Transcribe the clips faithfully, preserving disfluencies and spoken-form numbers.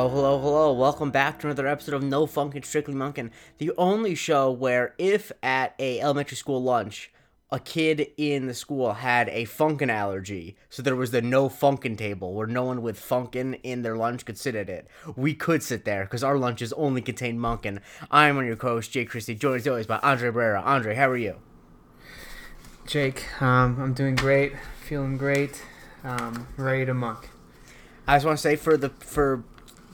Hello, hello, hello. Welcome back to another episode of No Funkin', Strictly Munkin', the only show where if at a elementary school lunch, a kid in the school had a funkin' allergy, so there was the No Funkin' table where no one with funkin' in their lunch could sit at it. We could sit there because our lunches only contained munkin'. I'm on your coach, Jake Christie, joined as always by Andre Barrera. Andre, how are you? Jake, um, I'm doing great, feeling great, um, ready to monk. I just want to say for the, for...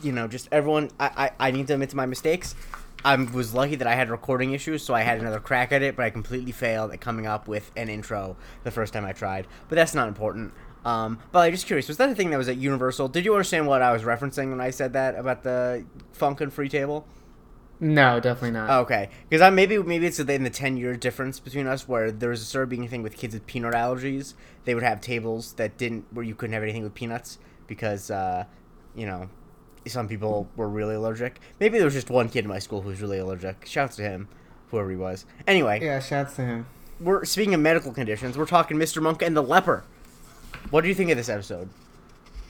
you know, just everyone, I, I, I need to admit to my mistakes. I was lucky that I had recording issues, so I had another crack at it, but I completely failed at coming up with an intro the first time I tried. But that's not important. Um, but I'm just curious, was that a thing that was at Universal? Did you understand what I was referencing when I said that about the Funkin' Free Table? No, definitely not. Okay, because I maybe maybe it's in the ten-year difference between us, where there was a Serbian thing with kids with peanut allergies. They would have tables that didn't, where you couldn't have anything with peanuts, because, uh, you know... some people were really allergic. Maybe there was just one kid in my school who was really allergic. Shouts to him, whoever he was. Anyway. Yeah, shouts to him. We're speaking of medical conditions, we're talking Mister Monk and the Leper. What do you think of this episode?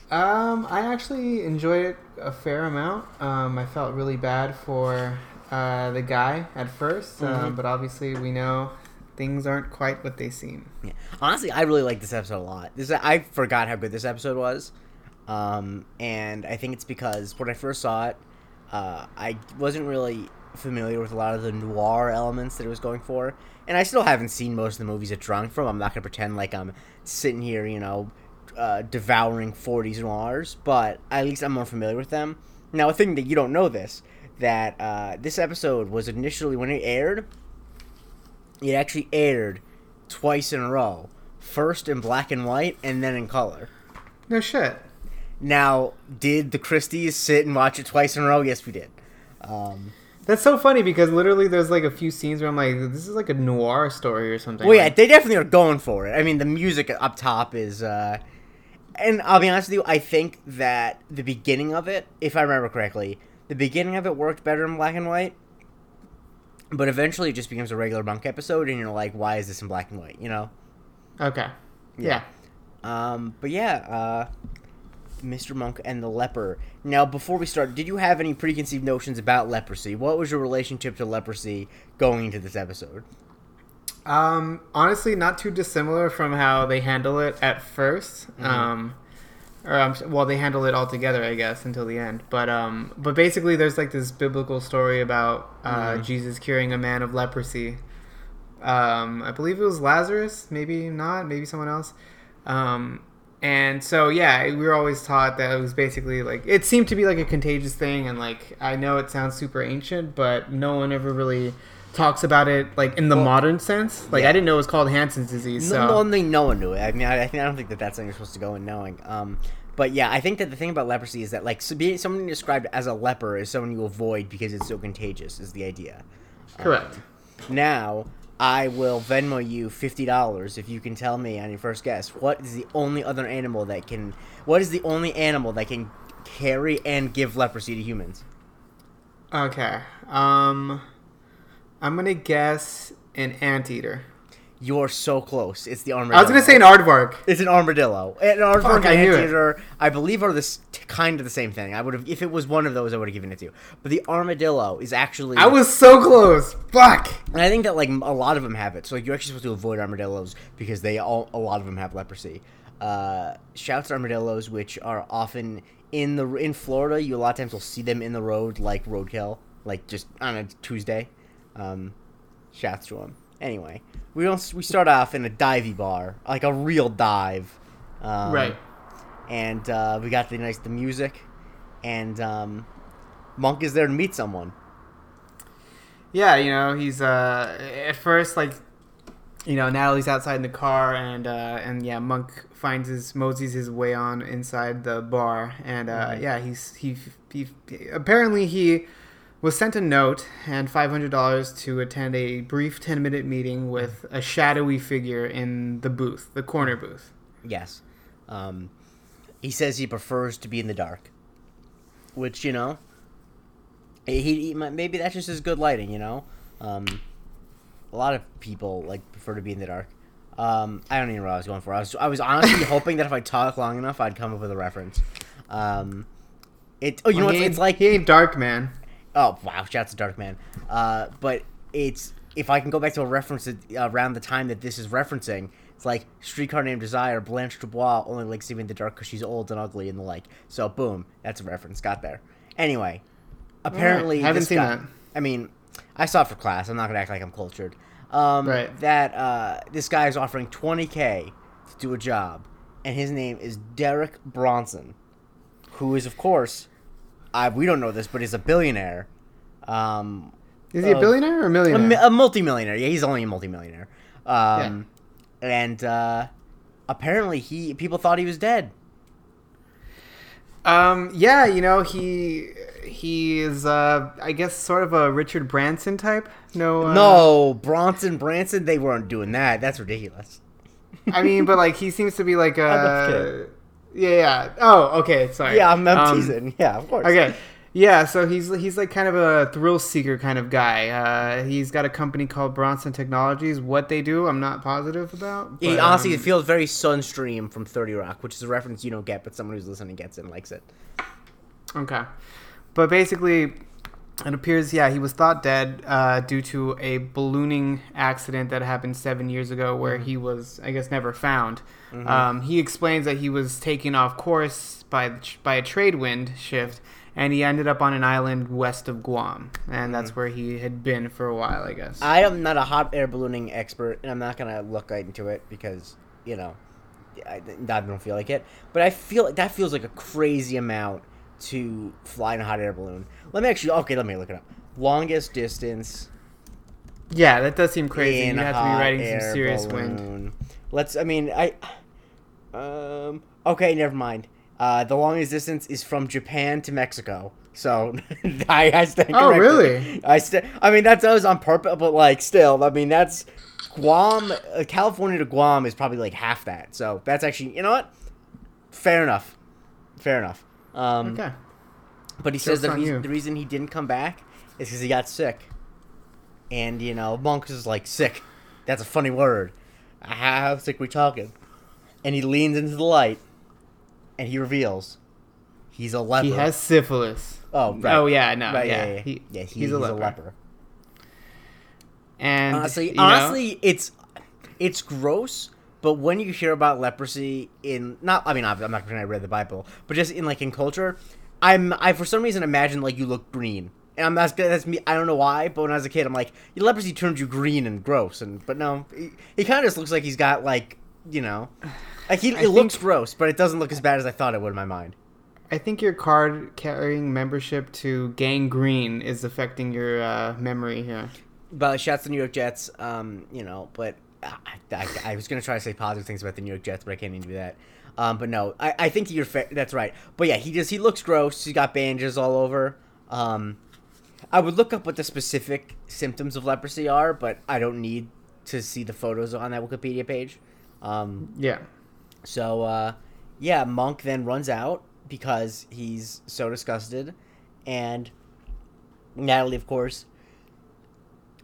Um, I actually enjoyed it a fair amount. Um, I felt really bad for uh, the guy at first, mm-hmm. um, but obviously we know things aren't quite what they seem. Yeah. Honestly, I really liked this episode a lot. This I forgot how good this episode was. Um, and I think it's because when I first saw it, uh, I wasn't really familiar with a lot of the noir elements that it was going for. And I still haven't seen most of the movies it drunk from. I'm not going to pretend like I'm sitting here, you know, uh, devouring forties noirs, but at least I'm more familiar with them. Now, a thing that you don't know this, that, uh, this episode was initially, when it aired, it actually aired twice in a row. First in black and white, and then in color. No shit. Now, did the Christies sit and watch it twice in a row? Yes, we did. Um, That's so funny because literally there's like a few scenes where I'm like, this is like a noir story or something. Well, yeah, like. They definitely are going for it. I mean, the music up top is... Uh, and I'll be honest with you, I think that the beginning of it, if I remember correctly, the beginning of it worked better in black and white. But eventually it just becomes a regular Monk episode and you're like, why is this in black and white, you know? Okay. Yeah. yeah. Um, but yeah... Uh, Mister Monk and the Leper. Now, before we start, did you have any preconceived notions about leprosy? What was your relationship to leprosy going into this episode? Um, honestly, not too dissimilar from how they handle it at first. Mm-hmm. Um, or um, well, they handle it all together, I guess, until the end. But um, but basically, there's like this biblical story about uh, mm-hmm. Jesus curing a man of leprosy. Um, I believe it was Lazarus, maybe not, maybe someone else. Um. And so, yeah, we were always taught that it was basically, like, it seemed to be, like, a contagious thing, and, like, I know it sounds super ancient, but no one ever really talks about it, like, in the well, modern sense. Like, yeah. I didn't know it was called Hansen's disease, so... No, no, no one knew it. I mean, I, I don't think that that's something you're supposed to go in knowing. Um, but, yeah, I think that the thing about leprosy is that, like, someone described as a leper is someone you avoid because it's so contagious, is the idea. Correct. Um, now... I will Venmo you fifty dollars if you can tell me on your first guess. What is the only other animal that can... What is the only animal that can carry and give leprosy to humans? Okay. Um, I'm going to guess an anteater. You're so close. It's the armadillo. I was going to say an aardvark. It's an armadillo. An aardvark Fuck, and an anteater, I believe, are this kind of the same thing. I would have... If it was one of those, I would have given it to you. But the armadillo is actually... I was so close. Fuck. And I think that, like, a lot of them have it. So, like, you're actually supposed to avoid armadillos because they all, a lot of them have leprosy. Uh, shouts to armadillos, which are often in the in Florida. You a lot of times will see them in the road, like roadkill, like just on a Tuesday. Um, shouts to them. Anyway, we don't. We start off in a divey bar, like a real dive. Um, right. And uh, we got the nice the music, and um, Monk is there to meet someone. Yeah, you know, he's, uh, at first, like, you know, Natalie's outside in the car, and, uh, and yeah, Monk finds his, moseys his way on inside the bar, and, uh, mm-hmm. yeah, he's, he, he, apparently he was sent a note and five hundred dollars to attend a brief ten-minute meeting with a shadowy figure in the booth, the corner booth. Yes. Um, he says he prefers to be in the dark, which, you know... He, he maybe that's just his good lighting, you know. Um, a lot of people like prefer to be in the dark. Um, I don't even know what I was going for. I was I was honestly hoping that if I talk long enough, I'd come up with a reference. Um, It oh you know what it's like he ain't Dark Man. Oh wow! Shouts to Dark Man. Uh, but it's if I can go back to a reference around the time that this is referencing. It's like Streetcar Named Desire, Blanche DuBois only likes him in the dark because she's old and ugly and the like. So, boom, that's a reference. Got there. Anyway, apparently... Right. I haven't seen guy, that. I mean, I saw it for class. I'm not going to act like I'm cultured. Um, right. That uh, this guy is offering twenty K to do a job, and his name is Derek Bronson, who is, of course, I, we don't know this, but he's a billionaire. Um, is he a, a billionaire or a millionaire? A, a multimillionaire. Yeah, he's only a multimillionaire. Um, yeah. And uh, apparently, he people thought he was dead. Um, yeah, you know he he is, uh, I guess, sort of a Richard Branson type. No, uh, no, Bronson, Branson, they weren't doing that. That's ridiculous. I mean, but like he seems to be like a yeah, yeah. Oh, okay, sorry. Yeah, I'm, I'm um, teasing. Yeah, of course. Okay. Yeah, so he's he's like kind of a thrill seeker kind of guy. Uh, he's got a company called Bronson Technologies. What they do, I'm not positive about. But, yeah, honestly, um, it feels very Sunstream from thirty rock, which is a reference you don't get, but someone who's listening gets it and likes it. Okay. But basically, it appears, yeah, he was thought dead uh, due to a ballooning accident that happened seven years ago where mm-hmm. he was, I guess, never found. Mm-hmm. Um, he explains that he was taken off course by by a trade wind shift, and he ended up on an island west of Guam, and that's where he had been for a while, I guess. I am not a hot air ballooning expert, and I'm not going to look right into it because, you know, I, I don't feel like it. But I feel that feels like a crazy amount to fly in a hot air balloon. Let me actually – okay, let me look it up. Longest distance. Yeah, that does seem crazy. You have to be riding some serious wind. Let's – I mean, I – um. okay, never mind. Uh, the longest distance is from Japan to Mexico. So, I, I stand corrected. Oh, really? I st- I mean, that's always on purpose, but, like, still, I mean, that's Guam, uh, California to Guam is probably, like, half that. So, that's actually, you know what? Fair enough. Fair enough. Um, okay. But he says the reason, the reason he didn't come back is because he got sick. And, you know, Monk is like, sick. That's a funny word. How sick we talking? And he leans into the light. And he reveals he's a leper. He has syphilis. Oh, right. Oh, yeah, no. Right, yeah, yeah, yeah. He, yeah he, he's, he's a leper. A leper. And honestly, honestly know? it's it's gross, but when you hear about leprosy in not I mean, I'm not going to read the Bible, but just in like in culture, I'm I for some reason imagine like you look green. And I'm that's, that's me. I don't know why, but when I was a kid, I'm like, your leprosy turns you green and gross, and but no, he, he kind of just looks like he's got like, you know, like he, it think, looks gross, but it doesn't look as bad as I thought it would in my mind. I think your card-carrying membership to Gang Green is affecting your uh, memory here. But shouts to the New York Jets, um, you know, but I, I, I was going to try to say positive things about the New York Jets, but I can't even do that. Um, but no, I, I think you're fa- that's right. But yeah, he just he looks gross. He's got bandages all over. Um, I would look up what the specific symptoms of leprosy are, but I don't need to see the photos on that Wikipedia page. Um, yeah. So, uh, yeah, Monk then runs out because he's so disgusted, and Natalie, of course,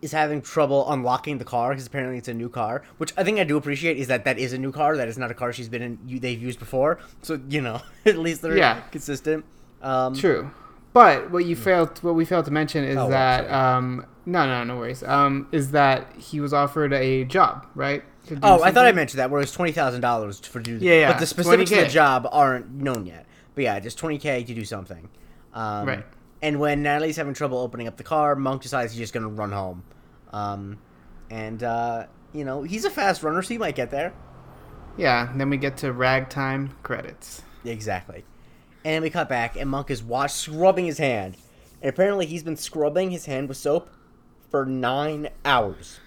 is having trouble unlocking the car because apparently it's a new car, which I think I do appreciate is that that is a new car. That is not a car she's been in, they've used before. So, you know, at least they're yeah. consistent. Um, True. But what you failed, what we failed to mention is oh, that, um, no, no, no worries, um, is that he was offered a job, right? Oh, something? I thought I mentioned that, where it was twenty thousand dollars for do. Yeah, yeah. But the specifics twenty K. Of the job aren't known yet. But yeah, just twenty K to do something. Um, right. And when Natalie's having trouble opening up the car, Monk decides he's just going to run home. Um, and, uh, you know, he's a fast runner, so he might get there. Yeah, and then we get to ragtime credits. Exactly. And we cut back, and Monk is watched scrubbing his hand. And apparently he's been scrubbing his hand with soap for nine hours.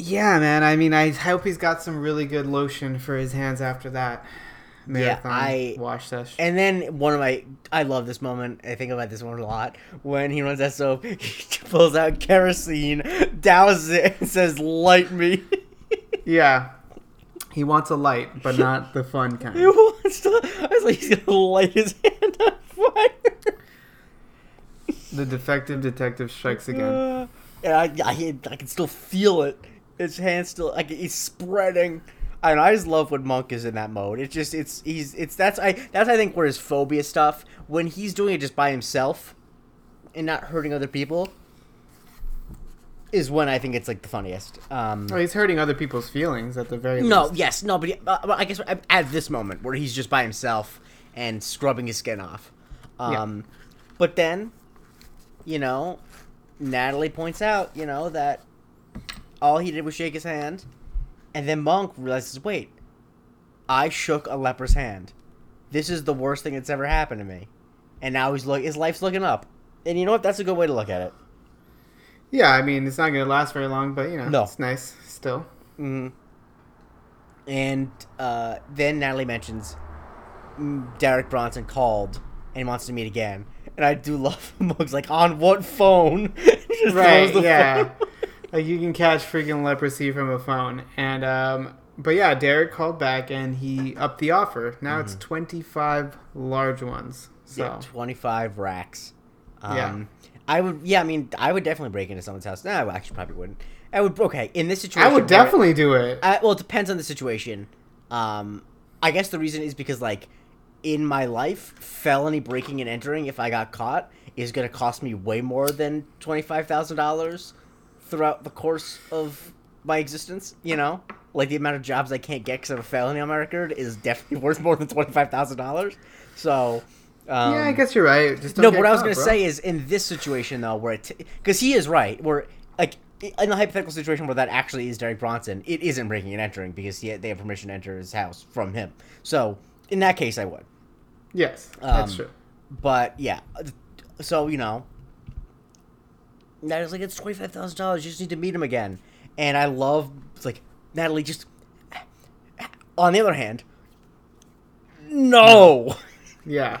Yeah, man. I mean, I hope he's got some really good lotion for his hands after that marathon yeah, I, wash session. And then one of my... I love this moment. I think about this one a lot. When he runs out of soap, he pulls out kerosene, douses it, and says, light me. Yeah. He wants a light, but not the fun kind. He wants to... I was like, he's going to light his hand on fire. The defective detective strikes again. Uh, and I, I, I can still feel it. His hand's still... Like, he's spreading. I don't know, I just love when Monk is in that mode. It's just it's he's it's that's I that's I think where his phobia stuff, when he's doing it just by himself and not hurting other people, is when I think it's like the funniest. Um, well, he's hurting other people's feelings at the very no, least. No, yes, no, but uh, I guess at this moment where he's just by himself and scrubbing his skin off. Um, yeah. But then, you know, Natalie points out, you know, that all he did was shake his hand, and then Monk realizes, wait, I shook a leper's hand. This is the worst thing that's ever happened to me. And now he's look, his life's looking up. And you know what? That's a good way to look at it. Yeah, I mean, it's not going to last very long, but, you know, no. It's nice still. Mm-hmm. And uh, then Natalie mentions Derek Bronson called and wants to meet again. And I do love Monk's like, on what phone? Just right, the yeah. Phone. Like, you can catch freaking leprosy from a phone. And, um, but yeah, Derek called back and he upped the offer. Now mm-hmm. it's twenty-five large ones. So. Yeah, twenty-five racks. Um, yeah. I would, yeah, I mean, I would definitely break into someone's house. No, I actually probably wouldn't. I would, okay, in this situation. I would definitely it, do it. I, well, it depends on the situation. Um, I guess the reason is because, like, in my life, felony breaking and entering, if I got caught, is going to cost me way more than twenty-five thousand dollars throughout the course of my existence, you know? Like, the amount of jobs I can't get because of a felony on my record is definitely worth more than twenty-five thousand dollars. So... Um, yeah, I guess you're right. Just don't no, get what caught, I was going to say is in this situation, though, where it because t- he is right, where, like, in the hypothetical situation where that actually is Derek Bronson, it isn't breaking and entering because he, they have permission to enter his house from him. So, in that case, I would. Yes, um, that's true. But, yeah. So, you know, Natalie's like, it's twenty-five thousand dollars. You just need to meet him again. And I love, it's like, Natalie just, on the other hand, no. Yeah.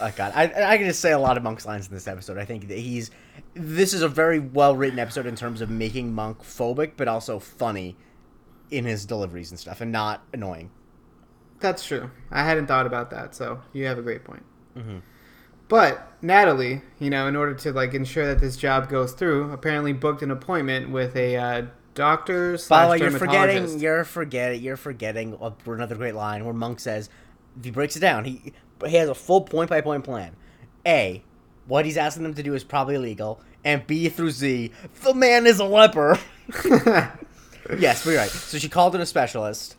Oh, God, I, I can just say a lot of Monk's lines in this episode. I think that he's... This is a very well-written episode in terms of making Monk phobic, but also funny in his deliveries and stuff, and not annoying. That's true. I hadn't thought about that, so you have a great point. Mm-hmm. But Natalie, you know, in order to, like, ensure that this job goes through, apparently booked an appointment with a uh, doctor slash dermatologist. By the way, you're forgetting, you're forgetting, you're forgetting another great line where Monk says... He breaks it down. He... But he has a full point-by-point plan. A, what he's asking them to do is probably illegal. And B through Z, the man is a leper. Yes, we're right. So she called in a specialist,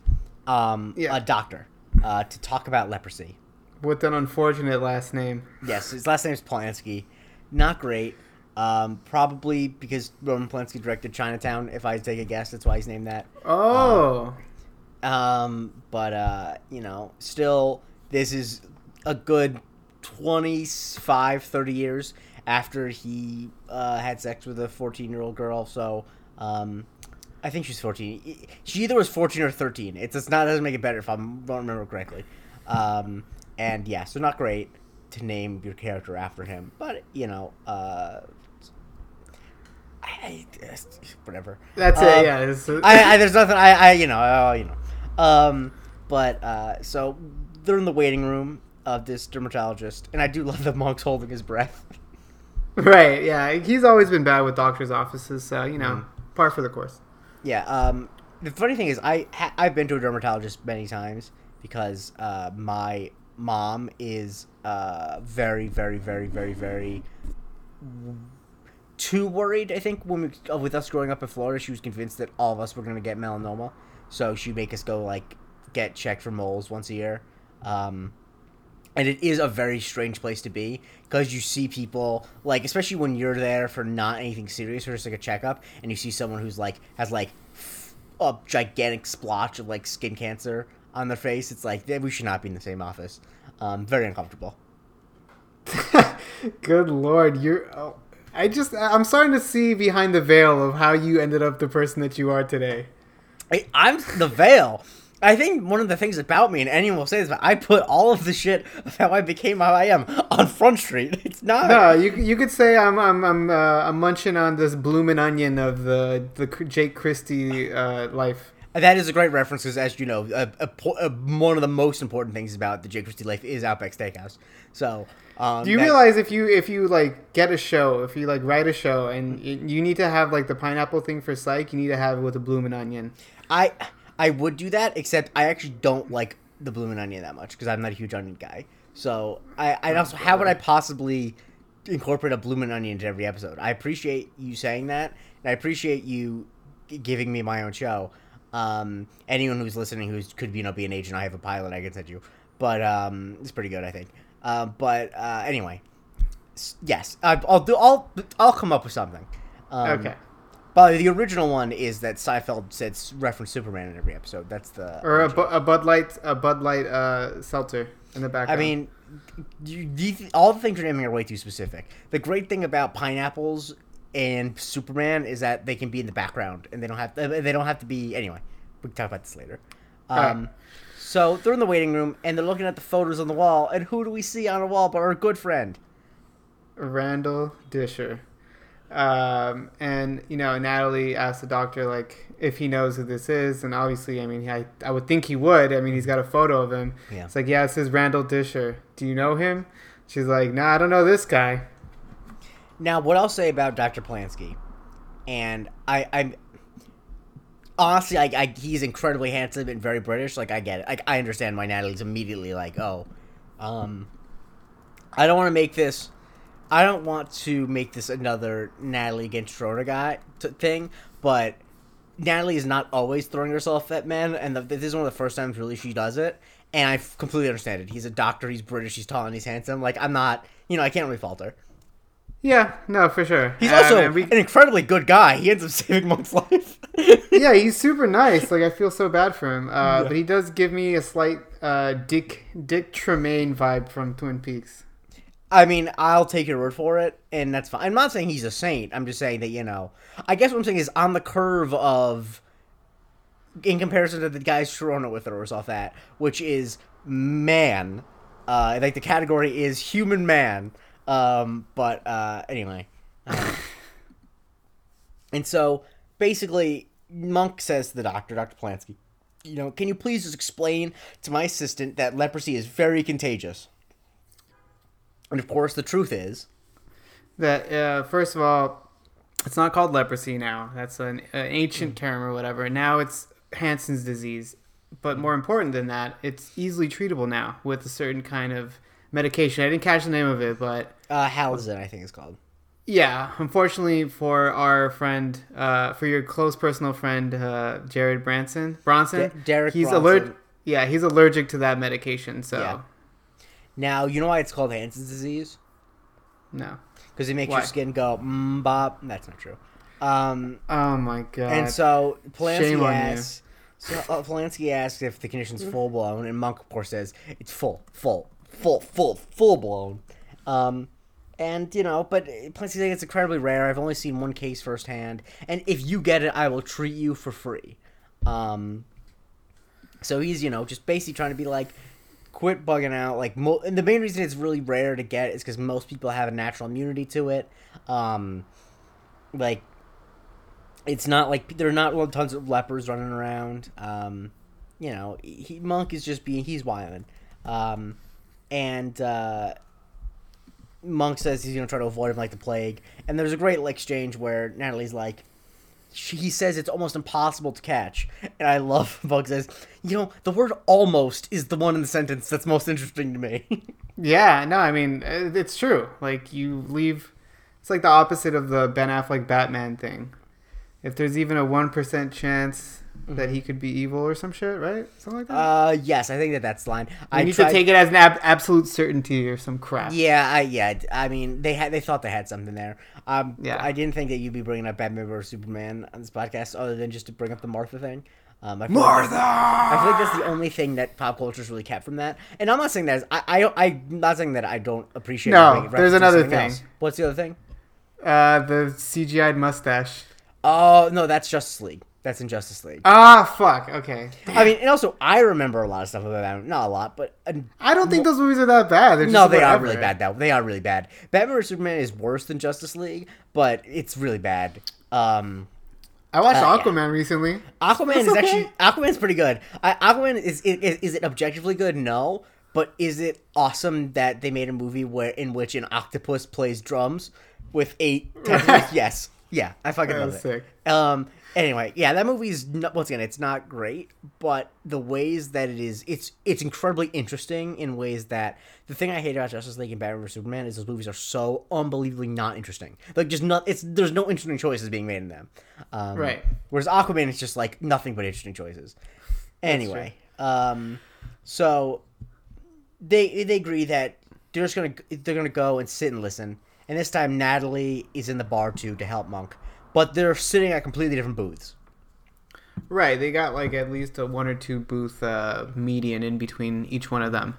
um, yeah. a doctor, uh, to talk about leprosy. With an unfortunate last name. Yes, his last name is Polanski. Not great. Um, probably because Roman Polanski directed Chinatown, if I take a guess. That's why he's named that. Oh. Um, um, but, uh, you know, still, this is... a good twenty-five, thirty years after he uh, had sex with a fourteen-year-old girl. So um, I think she's fourteen. She either was fourteen or thirteen. It's, it's not, it doesn't make it better if I don't remember correctly. Um, and, yeah, so not great to name your character after him. But, you know, uh, I, I, whatever. That's um, it, yeah. I, I, there's nothing, I, I you know, uh, you know. Um, but, uh, so they're in the waiting room of this dermatologist, and I do love that Monk's holding his breath. Right, yeah. He's always been bad with doctor's offices, so, you know, mm. par for the course. Yeah, um, the funny thing is, I, ha- I've been to a dermatologist many times because uh, my mom is uh, very, very, very, very, very too worried, I think. When we, with us growing up in Florida, she was convinced that all of us were going to get melanoma, so she'd make us go, like, get checked for moles once a year. Um... And it is a very strange place to be because you see people, like, especially when you're there for not anything serious or just, like, a checkup, and you see someone who's, like, has, like, a gigantic splotch of, like, skin cancer on their face. It's like, we should not be in the same office. Um, very uncomfortable. Good Lord. You're, oh, I just, I'm starting to see behind the veil of how you ended up the person that you are today. I, I'm the veil. I think one of the things about me, and anyone will say this, but I put all of the shit of how I became how I am on Front Street. It's not. No, you you could say I'm I'm I'm, uh, I'm munching on this Bloomin' Onion of the the Jake Christie uh, life. That is a great reference, because as you know, a, a, a, one of the most important things about the Jake Christie life is Outback Steakhouse. So, um, do you that, realize if you if you like get a show, if you like write a show, and you need to have like the pineapple thing for Psych, you need to have it with a Bloomin' Onion. I. I would do that, except I actually don't like the Bloomin' Onion that much because I'm not a huge onion guy. So I, I also, how would I possibly incorporate a Bloomin' Onion into every episode? I appreciate you saying that, and I appreciate you g- giving me my own show. Um, anyone who's listening who could, you know, be an agent, I have a pilot I can send you. But um, it's pretty good, I think. Uh, but uh, anyway, yes, I, I'll do. I'll I'll come up with something. Um, okay. But the original one is that Seinfeld said reference Superman in every episode. That's the or a, bu- a Bud Light a Bud Light uh, seltzer in the background. I mean, you, you, all the things you're naming are way too specific. The great thing about pineapples and Superman is that they can be in the background and they don't have to, they don't have to be anyway. We can talk about this later. Um, right. So they're in the waiting room and they're looking at the photos on the wall, and who do we see on a wall but our good friend Randall Disher. Um, and, you know, Natalie asked the doctor, like, if he knows who this is. And obviously, I mean, I, I would think he would. I mean, he's got a photo of him. Yeah. It's like, yeah, this is Randall Disher. Do you know him? She's like, nah, I don't know this guy. Now, what I'll say about Doctor Polanski, and I, I'm honestly, I, I, he's incredibly handsome and very British. Like, I get it. Like, I understand why Natalie's immediately like, oh, um, I don't want to make this. I don't want to make this another Natalie against Schroeder guy t- thing, but Natalie is not always throwing herself at men, and the, this is one of the first times really she does it, and I completely understand it. He's a doctor, he's British, he's tall, and he's handsome. Like, I'm not, you know, I can't really fault her. Yeah, no, for sure. He's also um, we, an incredibly good guy. He ends up saving Monk's life. Yeah, he's super nice. Like, I feel so bad for him. Uh, yeah. But he does give me a slight uh, Dick Dick Tremaine vibe from Twin Peaks. I mean, I'll take your word for it, and that's fine. I'm not saying he's a saint. I'm just saying that, you know, I guess what I'm saying is on the curve of, in comparison to the guys Sharona with throws off at, which is man. Uh, like, the category is human man. Um, but, uh, anyway. Um, and so, basically, Monk says to the doctor, Dr. Polanski, you know, can you please just explain to my assistant that leprosy is very contagious? And, of course, the truth is that, uh, first of all, it's not called leprosy now. That's an, an ancient mm. term or whatever. Now it's Hansen's disease. But more important than that, it's easily treatable now with a certain kind of medication. I didn't catch the name of it, but... Uh, Halzin, I think it's called. Yeah. Unfortunately for our friend, uh, for your close personal friend, uh, Jared Branson, Bronson, De- Derek he's Bronson. Aller- yeah, he's allergic to that medication, so... Yeah. Now, you know why it's called Hansen's disease? No. Because it makes why? your skin go, mm, bop. That's not true. Um, oh, my God. And so Polanski asks, so, uh, Polanski asks if the condition's full-blown, and Monk, of course, says it's full, full, full, full, full-blown. Um, and, you know, but Polanski's saying it's incredibly rare. I've only seen one case firsthand. And if you get it, I will treat you for free. Um, so he's, you know, just basically trying to be like, quit bugging out. Like, mo- and the main reason it's really rare to get is because most people have a natural immunity to it. Um, like, it's not like there are not tons of lepers running around. Um, you know, he, Monk is just being he's wilding. Um, and uh, Monk says he's gonna try to avoid him like the plague. And there's a great exchange where Natalie's like, she, he says it's almost impossible to catch. And I love, Bug says, you know, the word almost is the one in the sentence that's most interesting to me. Yeah, no, I mean, it's true. Like, you leave, it's like the opposite of the Ben Affleck Batman thing. If there's even a one percent chance mm-hmm. that he could be evil or some shit, right? Something like that? Uh, yes, I think that that's the line. You I need tried... to take it as an ab- absolute certainty or some crap. Yeah, I, yeah. I mean, they had, they thought they had something there. Um, yeah. I didn't think that you'd be bringing up Batman versus Superman on this podcast other than just to bring up the Martha thing. Um, I feel Martha! Like I feel like that's the only thing that pop culture's really kept from that. And I'm not saying that as, I, I, I'm not saying that I don't appreciate it. No, there's another thing. Else. What's the other thing? Uh, the C G I'd mustache. Oh, no, that's Justice League. That's in Justice League. Ah, fuck. Okay. I mean, and also, I remember a lot of stuff about Batman. Not a lot, but... Uh, I don't think those movies are that bad. They're just no, they whatever. are really bad, though. They are really bad. Batman versus. Superman is worse than Justice League, but it's really bad. Um... I watched uh, Aquaman yeah. recently. Aquaman that's is okay. actually... Aquaman's pretty good. I, Aquaman, is, is is it objectively good? No. But is it awesome that they made a movie where in which an octopus plays drums with eight... Yes. Yeah, I fucking that love was it. Sick. Um, anyway, yeah, that movie's not, once again, it's not great, but the ways that it is, it's it's incredibly interesting in ways that the thing I hate about Justice League and Batman versus Superman is those movies are so unbelievably not interesting. Like, just not it's there's no interesting choices being made in them. Um, right. Whereas Aquaman is just like nothing but interesting choices. Anyway, um, so they they agree that they're just gonna they're gonna go and sit and listen. And this time, Natalie is in the bar, too, to help Monk. But they're sitting at completely different booths. Right. They got, like, at least a one or two booth uh, median in between each one of them.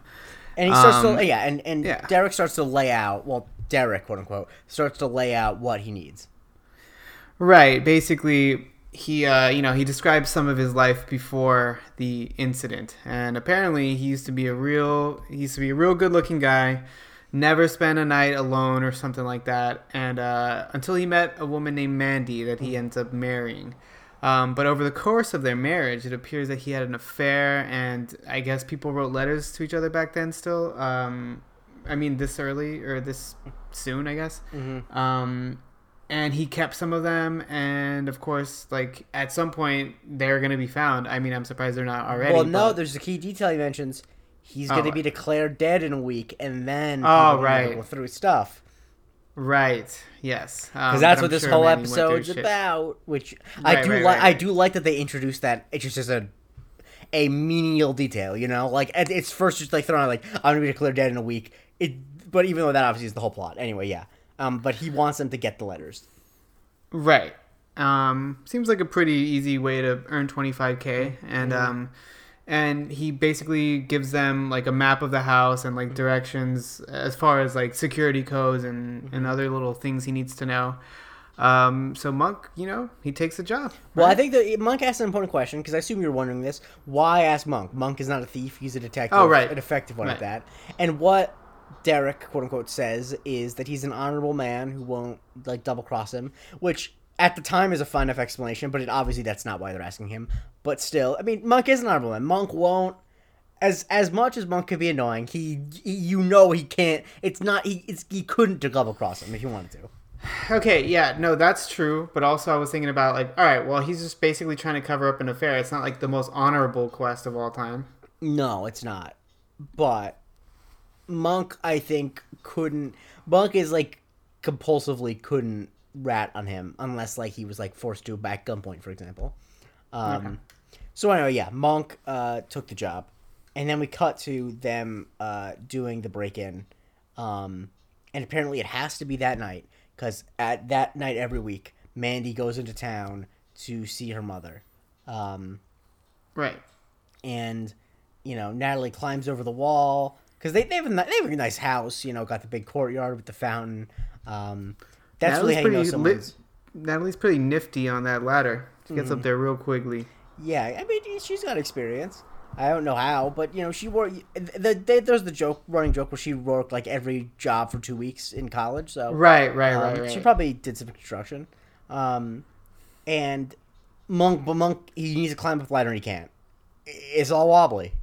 And he starts um, to... Yeah, and, and yeah. Derek starts to lay out... Well, Derek, quote-unquote, starts to lay out what he needs. Right. Basically, he, uh, you know, he describes some of his life before the incident. And apparently, he used to be a real... He used to be a real good-looking guy. Never spent a night alone or something like that, and uh, until he met a woman named Mandy that he ends up marrying. Um, but over the course of their marriage, it appears that he had an affair, and I guess people wrote letters to each other back then still. Um, I mean, this early, or this soon, I guess. Mm-hmm. Um, and he kept some of them, and of course, like, at some point, they're going to be found. I mean, I'm surprised they're not already. Well, no, but... there's a key detail he mentions. He's going to oh. be declared dead in a week, and then oh, right. go through stuff. Right. Yes. Because um, that's what this sure whole episode's about. Which right, I do right, like. Right, I right. do like that they introduced that. It's just as a a menial detail, you know. Like it's first just like thrown out, like I'm going to be declared dead in a week. It, but even though that obviously is the whole plot, anyway. Yeah. Um. But he wants them to get the letters. Right. Um. Seems like a pretty easy way to earn twenty-five K, and mm-hmm. um. And he basically gives them, like, a map of the house and, like, directions as far as, like, security codes and, mm-hmm. and other little things he needs to know. Um, so Monk, you know, he takes the job. Right? Well, I think that Monk asked an important question, because I assume you're wondering this. Why ask Monk? Monk is not a thief. He's a detective. Oh, right. An effective one right. at that. And what Derek, quote-unquote, says is that he's an honorable man who won't, like, double-cross him, which... at the time is a fine enough explanation, but it, obviously that's not why they're asking him. But still, I mean, Monk is an honorable man. Monk won't, as as much as Monk could be annoying, he, he you know he can't, it's not, he it's, he couldn't double cross him if he wanted to. Okay, yeah, no, that's true. But also I was thinking about like, all right, well, he's just basically trying to cover up an affair. It's not like the most honorable quest of all time. No, it's not. But Monk, I think, couldn't, Monk is like compulsively couldn't rat on him unless like he was like forced to back gunpoint, for example. Um okay. So anyway, yeah, Monk uh took the job, and then we cut to them uh doing the break-in, um and apparently it has to be that night, because at that night every week Mandy goes into town to see her mother. Um right. And you know, Natalie climbs over the wall because they, they have a, they have a nice house, you know, got the big courtyard with the fountain. um That's Natalie's really how you know someone's. Li- Natalie's pretty nifty on that ladder. She gets mm-hmm. up there real quickly. Yeah, I mean, she's got experience. I don't know how, but, you know, she worked... The, the, there's the joke, running joke where she worked, like, every job for two weeks in college, so... Right, right, um, right, right. She probably did some construction. Um, and Monk, but Monk, he needs to climb up the ladder and he can't. It's all wobbly.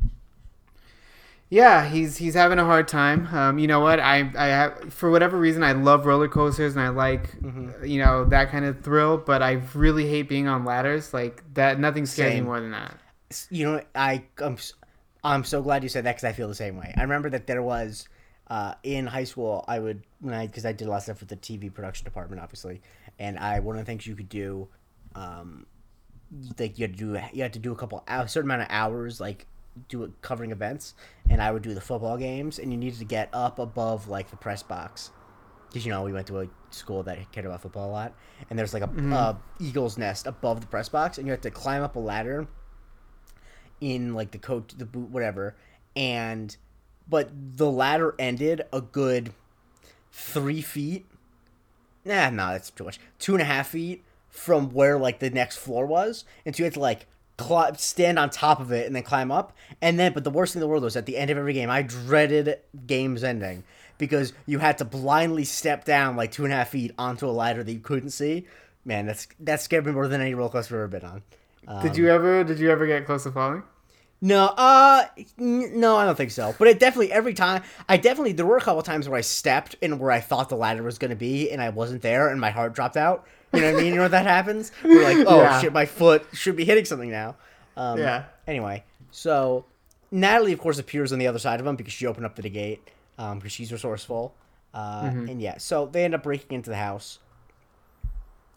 Yeah, he's he's having a hard time. Um, you know what? I I have, for whatever reason, I love roller coasters and I like mm-hmm. you know, that kind of thrill. But I really hate being on ladders. Like that, nothing scares same. me more than that. You know, I I'm, I'm so glad you said that, because I feel the same way. I remember that there was uh, in high school I would when I because I did a lot of stuff with the T V production department, obviously, and I one of the things you could do, um, like you had to do you had to do a couple a certain amount of hours like. do it covering events, and I would do the football games, and you needed to get up above like the press box, because you know we went to a school that cared about football a lot, and there's like a mm-hmm. uh, eagle's nest above the press box, and you had to climb up a ladder in like the coat, the boot, whatever, and but the ladder ended a good three feet nah nah that's too much two and a half feet from where like the next floor was, and so you had to like stand on top of it and then climb up. And then, but the worst thing in the world was at the end of every game, I dreaded games ending because you had to blindly step down like two and a half feet onto a ladder that you couldn't see. Man, that's that scared me more than any roller coaster I've ever been on. Um, did you ever? Did you ever get close to falling? No, uh, n- no, I don't think so. But it definitely, every time, I definitely, there were a couple times where I stepped and where I thought the ladder was going to be, and I wasn't there, and my heart dropped out. You know what I mean? You know when that happens? We're like, oh, yeah. shit, my foot should be hitting something now. Um, yeah. Anyway, so Natalie, of course, appears on the other side of him because she opened up the gate um, because she's resourceful. Uh, mm-hmm. And yeah, so they end up breaking into the house,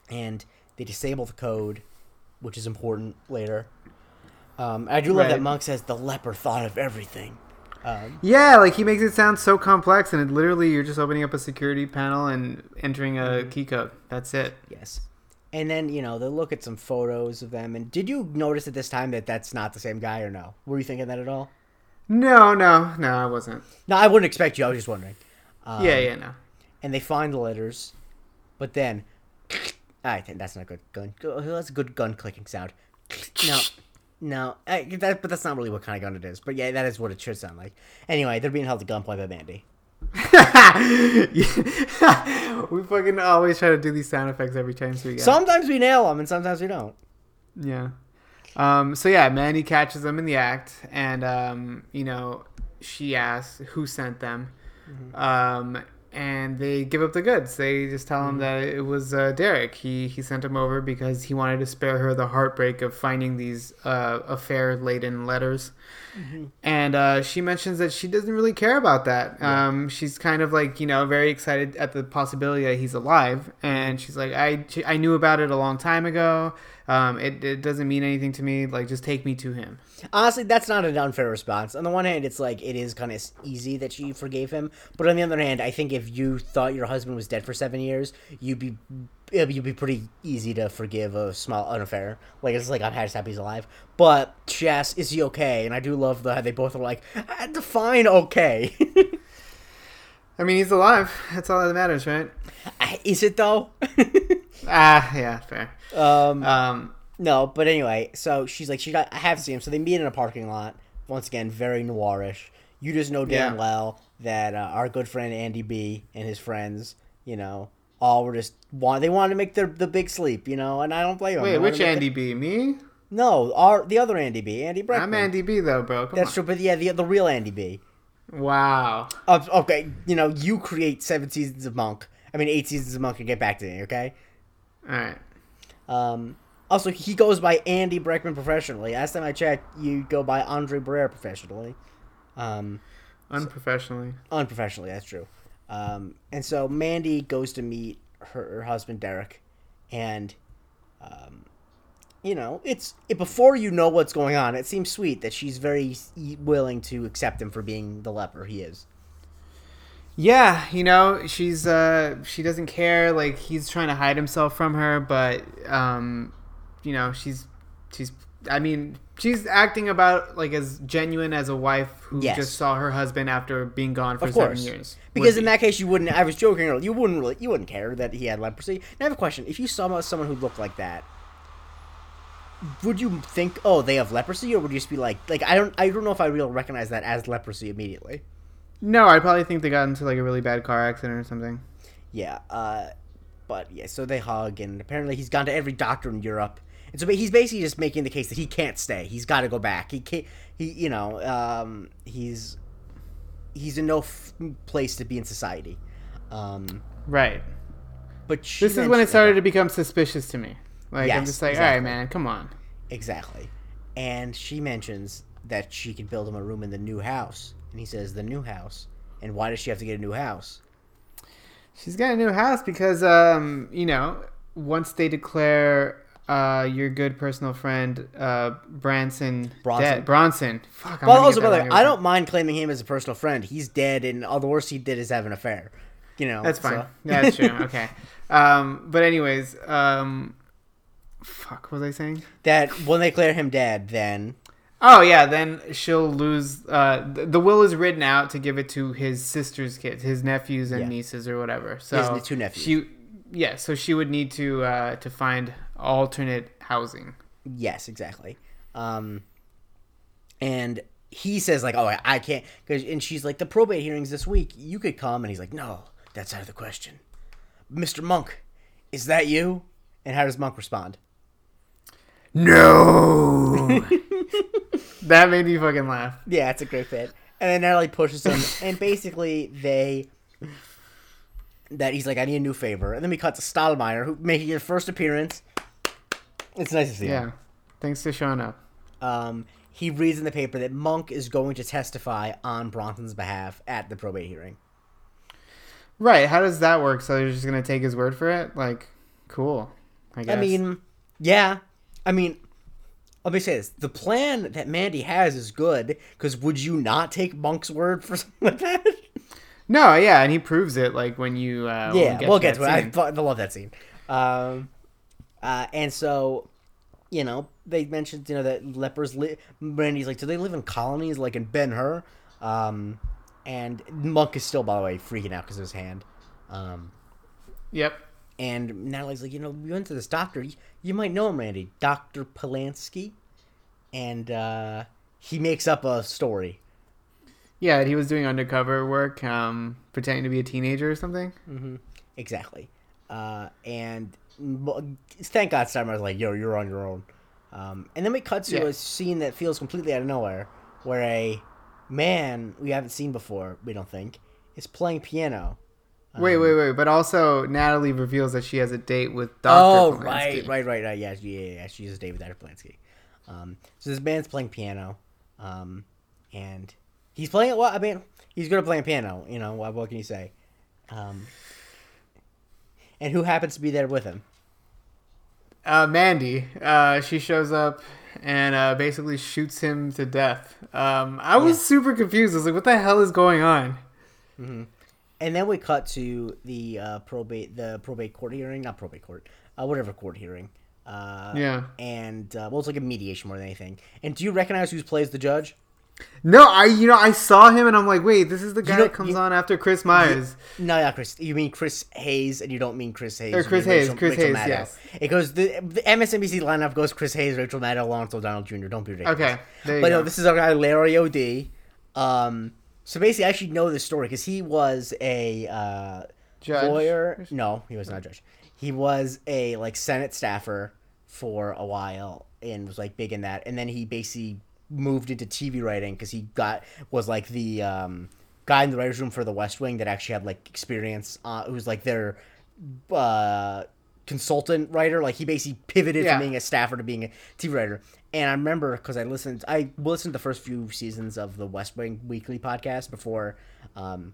and they disable the code, which is important later. Um, I do love right. that Monk says the leper thought of everything. Um, yeah, like he makes it sound so complex, and it literally you're just opening up a security panel and entering a key code. That's it. Yes. And then, you know, they look at some photos of them. And did you notice at this time that that's not the same guy or no? Were you thinking that at all? No, no. No, I wasn't. No, I wouldn't expect you. I was just wondering. Um, yeah, yeah, no. And they find the letters. But then... I think that's not a good gun. That's a good gun clicking sound. No. No, I, that, but that's not really what kind of gun it is. But yeah, that is what it should sound like. Anyway, they're being held at gunpoint by Mandy. We fucking always try to do these sound effects every time. So we get. Sometimes we nail them, and sometimes we don't. Yeah. Um. So yeah, Mandy catches them in the act, and um, you know, she asks who sent them. Mm-hmm. Um. And they give up the goods. They just tell him that it was uh, Derek. He he sent him over because he wanted to spare her the heartbreak of finding these uh, affair-laden letters. Mm-hmm. And uh, she mentions that she doesn't really care about that. Yeah. Um, she's kind of like, you know, very excited at the possibility that he's alive. And she's like, I, I knew about it a long time ago. Um, it, it doesn't mean anything to me. Like, just take me to him. Honestly, that's not an unfair response. On the one hand, it's like it is kind of easy that she forgave him. But on the other hand, I think if you thought your husband was dead for seven years, you'd be you'd be pretty easy to forgive a small unaffair. Like, it's like, I'm just happy he's alive. But she asks, is he okay? And I do love the how they both are like, define okay. I mean, he's alive. That's all that matters, right? Is it, though? Ah, yeah, fair. Um, um, no, but anyway, so she's like, she got, I have to see him. So they meet in a parking lot. Once again, very noirish. You just know damn yeah. well that uh, our good friend Andy B and his friends, you know, all were just want they wanted to make their the big sleep, you know, and I don't blame them. Wait, which Andy the, B? Me? No, our the other Andy B, Andy Breckman. I'm Andy B though, bro. Come That's on. True, but yeah, the the real Andy B. Wow. Uh, okay, you know, you create seven seasons of Monk. I mean, eight seasons of Monk and get back to me, okay? All right. Um, also, he goes by Andy Breckman professionally. Last time I checked, you go by Andre Barrera professionally. Um, unprofessionally. So, unprofessionally, that's true. Um, and so Mandy goes to meet her, her husband, Derek. And, um, you know, it's it, before you know what's going on, it seems sweet that she's very willing to accept him for being the leper he is. Yeah, you know, she's uh, she doesn't care. Like, he's trying to hide himself from her, but um, you know, she's she's. I mean, she's acting about like as genuine as a wife who yes. just saw her husband after being gone for seven years. Because in be. that case, you wouldn't. I was joking earlier. You wouldn't really. You wouldn't care that he had leprosy. And I have a question: if you saw someone who looked like that, would you think, "Oh, they have leprosy," or would you just be like, "Like, I don't, I don't know if I really recognize that as leprosy immediately." No, I probably think they got into, like, a really bad car accident or something. Yeah, uh, but, yeah, so they hug, and apparently he's gone to every doctor in Europe. And so he's basically just making the case that he can't stay. He's got to go back. He can't, he, you know, um, he's, he's in no f- place to be in society. Um, right. But she This is when it started to become suspicious to me. Like, yes, I'm just like, exactly. All right, man, come on. Exactly. And she mentions that she can build him a room in the new house. And he says, the new house. And why does she have to get a new house? She's got a new house because, um, you know, once they declare uh, your good personal friend, uh, Branson. Bronson. Dead. Bronson. Fuck, I'm well, also, by the way, I don't mind claiming him as a personal friend. He's dead, and all the worst he did is have an affair. You know. That's fine. So. Yeah, that's true. Okay. Um, but anyways, um, fuck, what was I saying? That when they declare him dead, then... Oh, yeah, then she'll lose... Uh, the will is written out to give it to his sister's kids, his nephews and yeah. nieces or whatever. So his two nephews. She, yeah, so she would need to uh, to find alternate housing. Yes, exactly. Um, and he says, like, oh, I, I can't... Cause, and she's like, the probate hearing's this week. You could come. And he's like, no, that's out of the question. Mister Monk, is that you? And how does Monk respond? no. That made me fucking laugh. Yeah, it's a great bit. And then Natalie pushes him, and basically they... That he's like, I need a new favor. And then we cut to Stottlemyre, who making his first appearance. It's nice to see yeah. him. Yeah, thanks to showing up. Um, he reads in the paper that Monk is going to testify on Bronson's behalf at the probate hearing. Right, how does that work? So they're just going to take his word for it? Like, cool, I guess. I mean, yeah. I mean, let me say this. The plan that Mandy has is good, because would you not take Monk's word for something like that? No, yeah, and he proves it, like, when you... Uh, yeah, we'll get to, we'll get to it. I, I love that scene. Um, uh, and so, you know, they mentioned, you know, that lepers live... Randy's like, do they live in colonies, like in Ben-Hur? Um, and Monk is still, by the way, freaking out because of his hand. Um, yep. And Natalie's like, you know, we went to this doctor. You, you might know him, Randy. Doctor Polanski. And uh, he makes up a story. Yeah, he was doing undercover work, um, pretending to be a teenager or something. Mm-hmm. Exactly. Uh, and thank God Steinmeyer's like, yo, you're on your own. Um, and then we cut to yeah. a scene that feels completely out of nowhere, where a man we haven't seen before, we don't think, is playing piano. Um, wait, wait, wait. But also, Natalie reveals that she has a date with Doctor Polanski. Oh, right, right, right, right. Yeah, yeah, yeah. She has a date with Doctor Polanski. Um, so this man's playing piano, um, and... He's playing it well. I mean, he's good at playing piano. You know, what, what can you say? Um, and who happens to be there with him? Uh, Mandy. Uh, she shows up and uh, basically shoots him to death. Um, I was yeah. super confused. I was like, what the hell is going on? Mm-hmm. And then we cut to the uh, probate the probate court hearing. Not probate court. Uh, whatever court hearing. Uh, yeah. And, uh, well, it's like a mediation more than anything. And do you recognize who plays the judge? No, I you know I saw him and I'm like, wait, this is the guy you know, that comes you, on after Chris Myers. You, no, not Chris. You mean Chris Hayes, and you don't mean Chris Hayes. Or Chris Hayes, Rachel, Chris Rachel Hayes. Maddow. Yes, it goes the, the M S N B C lineup goes Chris Hayes, Rachel Maddow, Lawrence O'Donnell Junior Don't be ridiculous. Okay, there you but go. No, this is our guy Larry O'D. Um, so basically, I should know this story because he was a uh, judge. lawyer. No, he was not a judge. He was a like Senate staffer for a while and was like big in that, and then he basically. Moved into T V writing because he got was like the um, guy in the writers' room for the West Wing that actually had like experience. Uh, it was like their uh, consultant writer. Like he basically pivoted yeah. from being a staffer to being a T V writer. And I remember because I listened, I listened to the first few seasons of the West Wing Weekly podcast before um,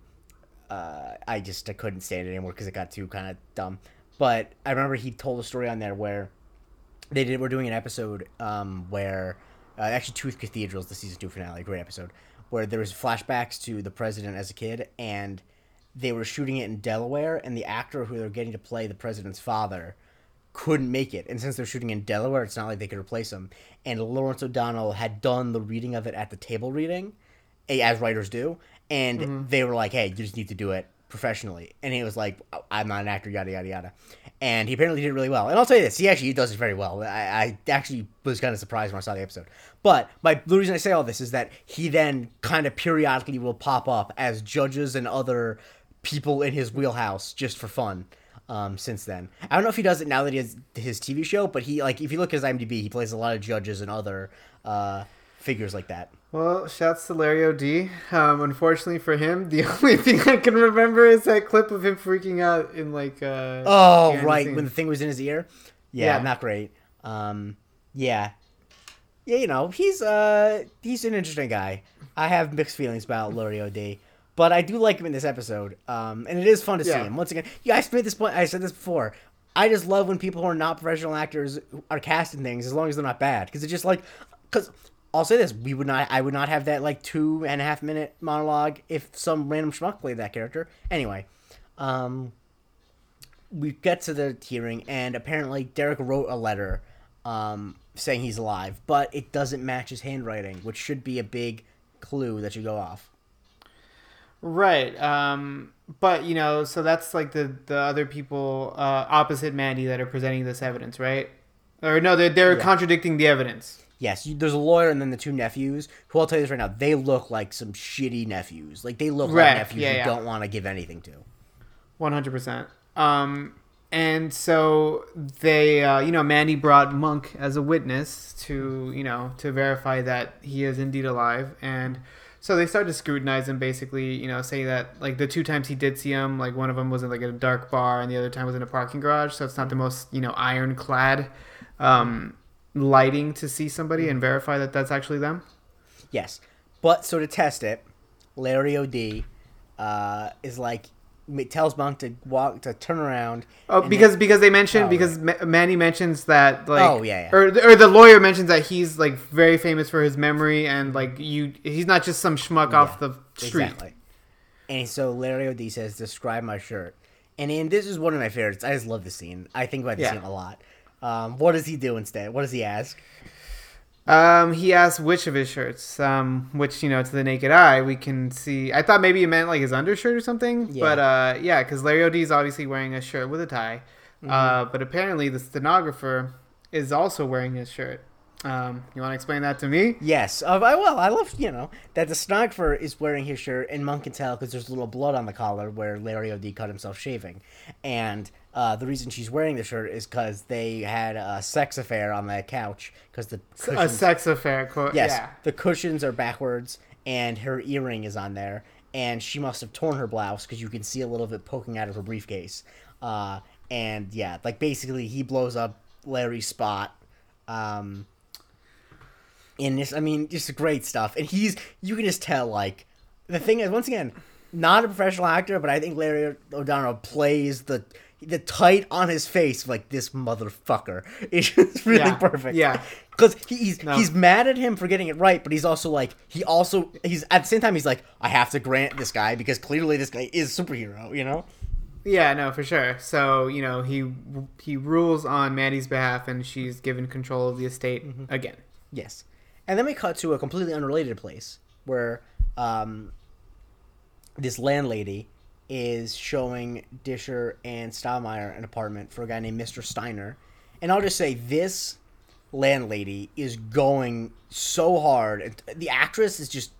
uh, I just I couldn't stand it anymore because it got too kind of dumb. But I remember he told a story on there where they did were doing an episode um, where. Uh, actually, Tooth Cathedral's the season two finale, great episode, where there was flashbacks to the president as a kid, and they were shooting it in Delaware, and the actor who they were getting to play the president's father couldn't make it. And since they're shooting in Delaware, it's not like they could replace him. And Lawrence O'Donnell had done the reading of it at the table reading, as writers do, and mm-hmm. they were like, hey, you just need to do it professionally. And he was like, I'm not an actor, yada, yada, yada. And he apparently did really well. And I'll tell you this, he actually does it very well. I, I actually was kind of surprised when I saw the episode. But my, the reason I say all this is that he then kind of periodically will pop up as judges and other people in his wheelhouse just for fun um, since then. I don't know if he does it now that he has his T V show, but he, like, if you look at his I M D B, he plays a lot of judges and other uh, figures like that. Well, shouts to Larry O'D. Um, unfortunately for him, the only thing I can remember is that clip of him freaking out in like. Uh, oh yeah, right, the when the thing was in his ear. Yeah, yeah. Not great. Um, yeah, yeah, you know he's uh he's an interesting guy. I have mixed feelings about Larry O'D, but I do like him in this episode. Um, and it is fun to yeah. see him once again. Yeah, I made this point. I said this before. I just love when people who are not professional actors are cast in things as long as they're not bad, because it's just like because. I'll say this, we would not, I would not have that, like, two and a half minute monologue if some random schmuck played that character. Anyway, um, we get to the hearing, and apparently Derek wrote a letter um, saying he's alive, but it doesn't match his handwriting, which should be a big clue that you go off. Right, um, but, you know, so that's, like, the, the other people uh, opposite Mandy that are presenting this evidence, right? Or, no, they're, they're yeah. contradicting the evidence. Yes, you, there's a lawyer and then the two nephews, who I'll tell you this right now, they look like some shitty nephews. Like, they look right, like nephews yeah, you yeah. don't want to give anything to. one hundred percent. Um, And so they, uh, you know, Mandy brought Monk as a witness to, you know, to verify that he is indeed alive. And so they started to scrutinize him, basically, you know, say that, like, the two times he did see him, like, one of them was in, like, a dark bar and the other time was in a parking garage. So it's not the most, you know, ironclad um, lighting to see somebody and verify that that's actually them. Yes. But so to test it, Larry O'D uh, is like, it tells Monk to walk to turn around. Oh, because then, because they mentioned oh, because right. Ma- Mandy mentions that like oh yeah, yeah. Or, or the lawyer mentions that he's like very famous for his memory and like you he's not just some schmuck yeah, off the street. Exactly. And so Larry O'D says, "Describe my shirt," and, and this is one of my favorites. I just love the scene. I think about the yeah. scene a lot. Um, what does he do instead? What does he ask? Um, he asked which of his shirts, um, which, you know, to the naked eye, we can see. I thought maybe it meant, like, his undershirt or something. Yeah. But, uh, yeah, because Larry O'D is obviously wearing a shirt with a tie. Mm-hmm. Uh, but apparently the stenographer is also wearing his shirt. Um, you want to explain that to me? Yes. Uh, I will. I love, you know, that the stenographer is wearing his shirt, and Monk can tell because there's a little blood on the collar where Larry O'D cut himself shaving. And... Uh, the reason she's wearing the shirt is because they had a sex affair on the couch. Because the cushions, a sex affair, quote. Yes, yeah. The cushions are backwards, and her earring is on there, and she must have torn her blouse because you can see a little bit poking out of her briefcase. Uh, and yeah, like basically he blows up Larry's spot. Um, and this, I mean, just great stuff. And he's, you can just tell, like, the thing is, once again, not a professional actor, but I think Larry O'Donnell plays the. The tight on his face, like, this motherfucker. It's just really yeah, perfect. Yeah. Because he's no. he's mad at him for getting it right, but he's also like, he also, he's at the same time, he's like, I have to grant this guy because clearly this guy is a superhero, you know? Yeah, no, for sure. So, you know, he he rules on Mandy's behalf and she's given control of the estate mm-hmm. again. Yes. And then we cut to a completely unrelated place where um, this landlady is showing Disher and Stottmeyer an apartment for a guy named Mister Steiner. And I'll just say, this landlady is going so hard. The actress is just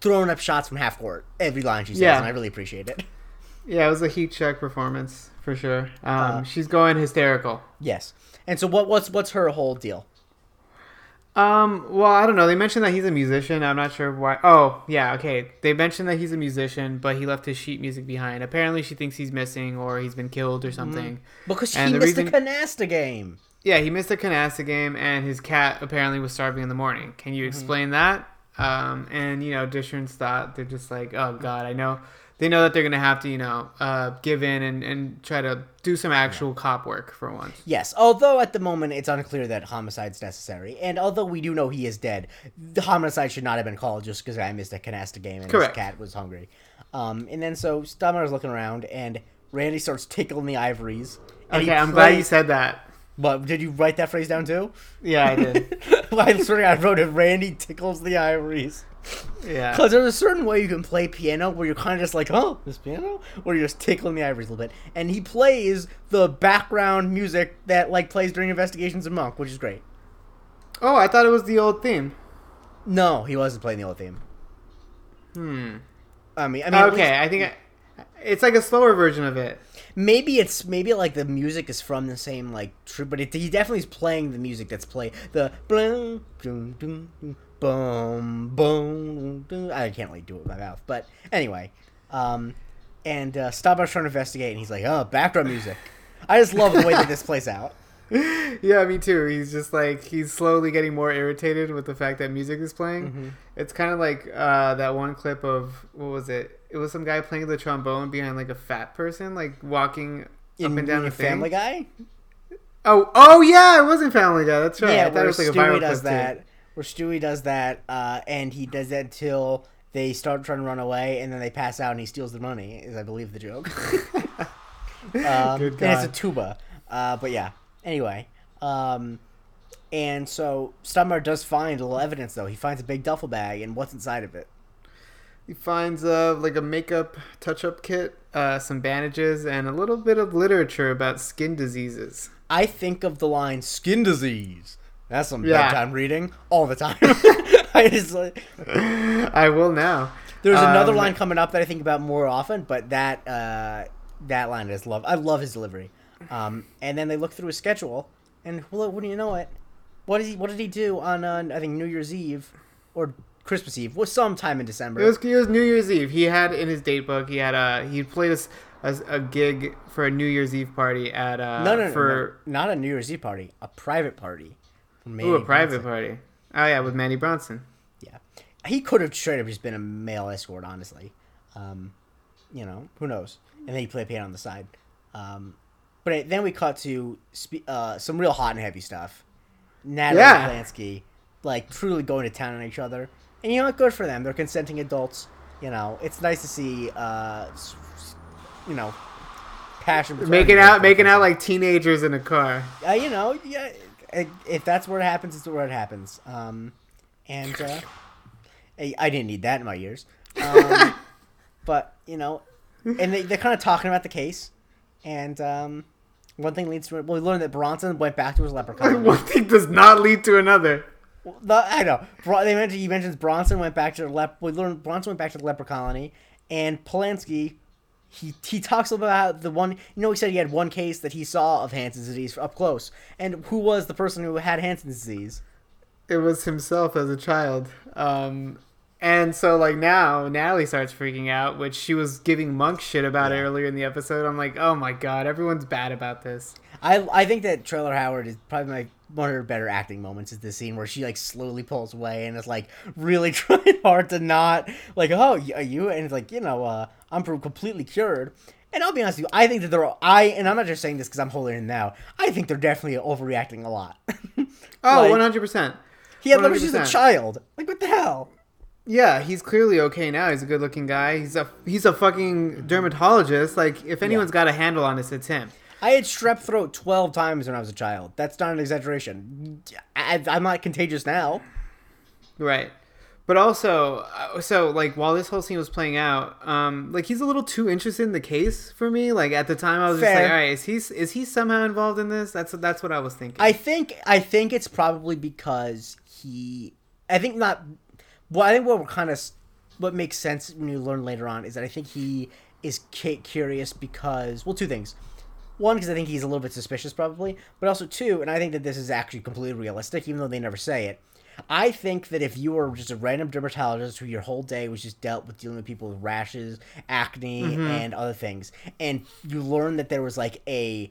throwing up shots from half court every line she says, yeah. and I really appreciate it. Yeah, it was a heat check performance, for sure. Um, uh, she's going hysterical. Yes. And so what what's what's her whole deal? Um, well, I don't know. They mentioned that he's a musician. I'm not sure why. Oh, yeah, okay. They mentioned that he's a musician, but he left his sheet music behind. Apparently, she thinks he's missing or he's been killed or something. Mm-hmm. Because and he the missed reason... the canasta game. Yeah, he missed the canasta game, and his cat apparently was starving in the morning. Can you explain mm-hmm. that? Um, and, you know, Disher and Stott, they're just like, oh, God, I know. They know that they're going to have to, you know, uh, give in and, and try to do some actual yeah. cop work for once. Yes, although at the moment it's unclear that homicide's necessary. And although we do know he is dead, the homicide should not have been called just because I missed a canasta game and Correct. His cat was hungry. Um, and then so Stottmeyer's looking around and Randy starts tickling the ivories. And okay, I'm plays... glad you said that. But did you write that phrase down too? Yeah, I did. I swear I wrote it, Randy tickles the ivories. Yeah. Because there's a certain way you can play piano where you're kind of just like, oh, this piano? Where you're just tickling the ivories a little bit. And he plays the background music that, like, plays during investigations of Monk, which is great. Oh, I thought it was the old theme. No, he wasn't playing the old theme. Hmm. I mean, I mean. Okay, least, I think I, it's like a slower version of it. Maybe it's, maybe like the music is from the same, like, true, but it, he definitely is playing the music that's played. The boom, boom, boom, boom. I can't really do it with my mouth, but anyway. Um, and uh, Stottmeyer's trying to investigate, and he's like, oh, background music. I just love the way that this plays out. Yeah, me too. He's just like, he's slowly getting more irritated with the fact that music is playing. Mm-hmm. It's kind of like uh, that one clip of, what was it? It was some guy playing the trombone behind, like, a fat person, like, walking in, up and down the thing. Family Guy? Oh, oh yeah, it wasn't Family Guy. That's right. Yeah, I thought it was, like, a viral clip, does that, too. Where Stewie does that, uh, and he does that till they start trying to run away, and then they pass out, and he steals their money, is, I believe, the joke. um, Good God. And it's a tuba. Uh, but, yeah. Anyway. Um, and so, Stottmeyer does find a little evidence, though. He finds a big duffel bag, and what's inside of it? He finds, uh, like, a makeup touch-up kit, uh, some bandages, and a little bit of literature about skin diseases. I think of the line, skin disease. That's some yeah. bedtime reading all the time. I just like... I will now. There's um, another line coming up that I think about more often, but that uh, that line I just love. I love his delivery. Um, and then they look through his schedule, and well, wouldn't you know it, what is he? What did he do on uh, I think New Year's Eve or Christmas Eve? Was sometime in December. It was, it was New Year's Eve. He had in his date book. He had a he played a, a, a gig for a New Year's Eve party at uh no no, for, no not a New Year's Eve party, a private party. Ooh, a private Bronson. party. Oh yeah, with Mandy Bronson. Yeah, he could have straight up just been a male escort, honestly. Um, you know, who knows? And then he played piano on the side. Um, but then we cut to spe- uh, some real hot and heavy stuff. Natalie yeah. and Lansky, like, truly going to town on each other. And, you know, good for them. They're consenting adults. You know, it's nice to see, uh, you know, passion between making out, making out like teenagers in a car. Uh, you know, yeah, if that's where it happens, it's where it happens. Um, and uh, I didn't need that in my years. Um, but, you know, and they, they're kind of talking about the case. And um, one thing leads to it. Well, we learned that Bronson went back to his leprechaun. One thing does not lead to another. Well, the, I know. Bro, they mentioned, he mentions Bronson went back to the lep. We learned Bronson went back to the leper colony, and Polanski, he he talks about the one. You know, he said he had one case that he saw of Hansen's disease up close, and who was the person who had Hansen's disease? It was himself as a child. Um, and so like now, Natalie starts freaking out, which she was giving Monk shit about yeah. earlier in the episode. I'm like, oh my god, everyone's bad about this. I I think that Trailer Howard is probably my. One of her better acting moments is this scene where she like slowly pulls away and is like really trying hard to not like, oh, are you? And it's like, you know, uh, I'm completely cured. And I'll be honest with you, I think that they're all, I and I'm not just saying this because I'm holding it now. I think they're definitely overreacting a lot. oh, like, one hundred percent. He had leprosy as a child. Like, what the hell? Yeah, he's clearly okay now. He's a good-looking guy. He's a he's a fucking dermatologist. Like, if anyone's yeah. got a handle on this, it's him. I had strep throat twelve times when I was a child. That's not an exaggeration. I, I'm not contagious now. Right. But also, so, like, while this whole scene was playing out, um, like, he's a little too interested in the case for me. Like, at the time, I was Fair. just like, all right, is he, is he somehow involved in this? That's that's what I was thinking. I think I think it's probably because he... I think not... Well, I think what we're kind of... What makes sense when you learn later on is that I think he is curious because... Well, two things. One, because I think he's a little bit suspicious, probably. But also, two, and I think that this is actually completely realistic, even though they never say it. I think that if you were just a random dermatologist who your whole day was just dealt with dealing with people with rashes, acne, mm-hmm. and other things, and you learn that there was, like, a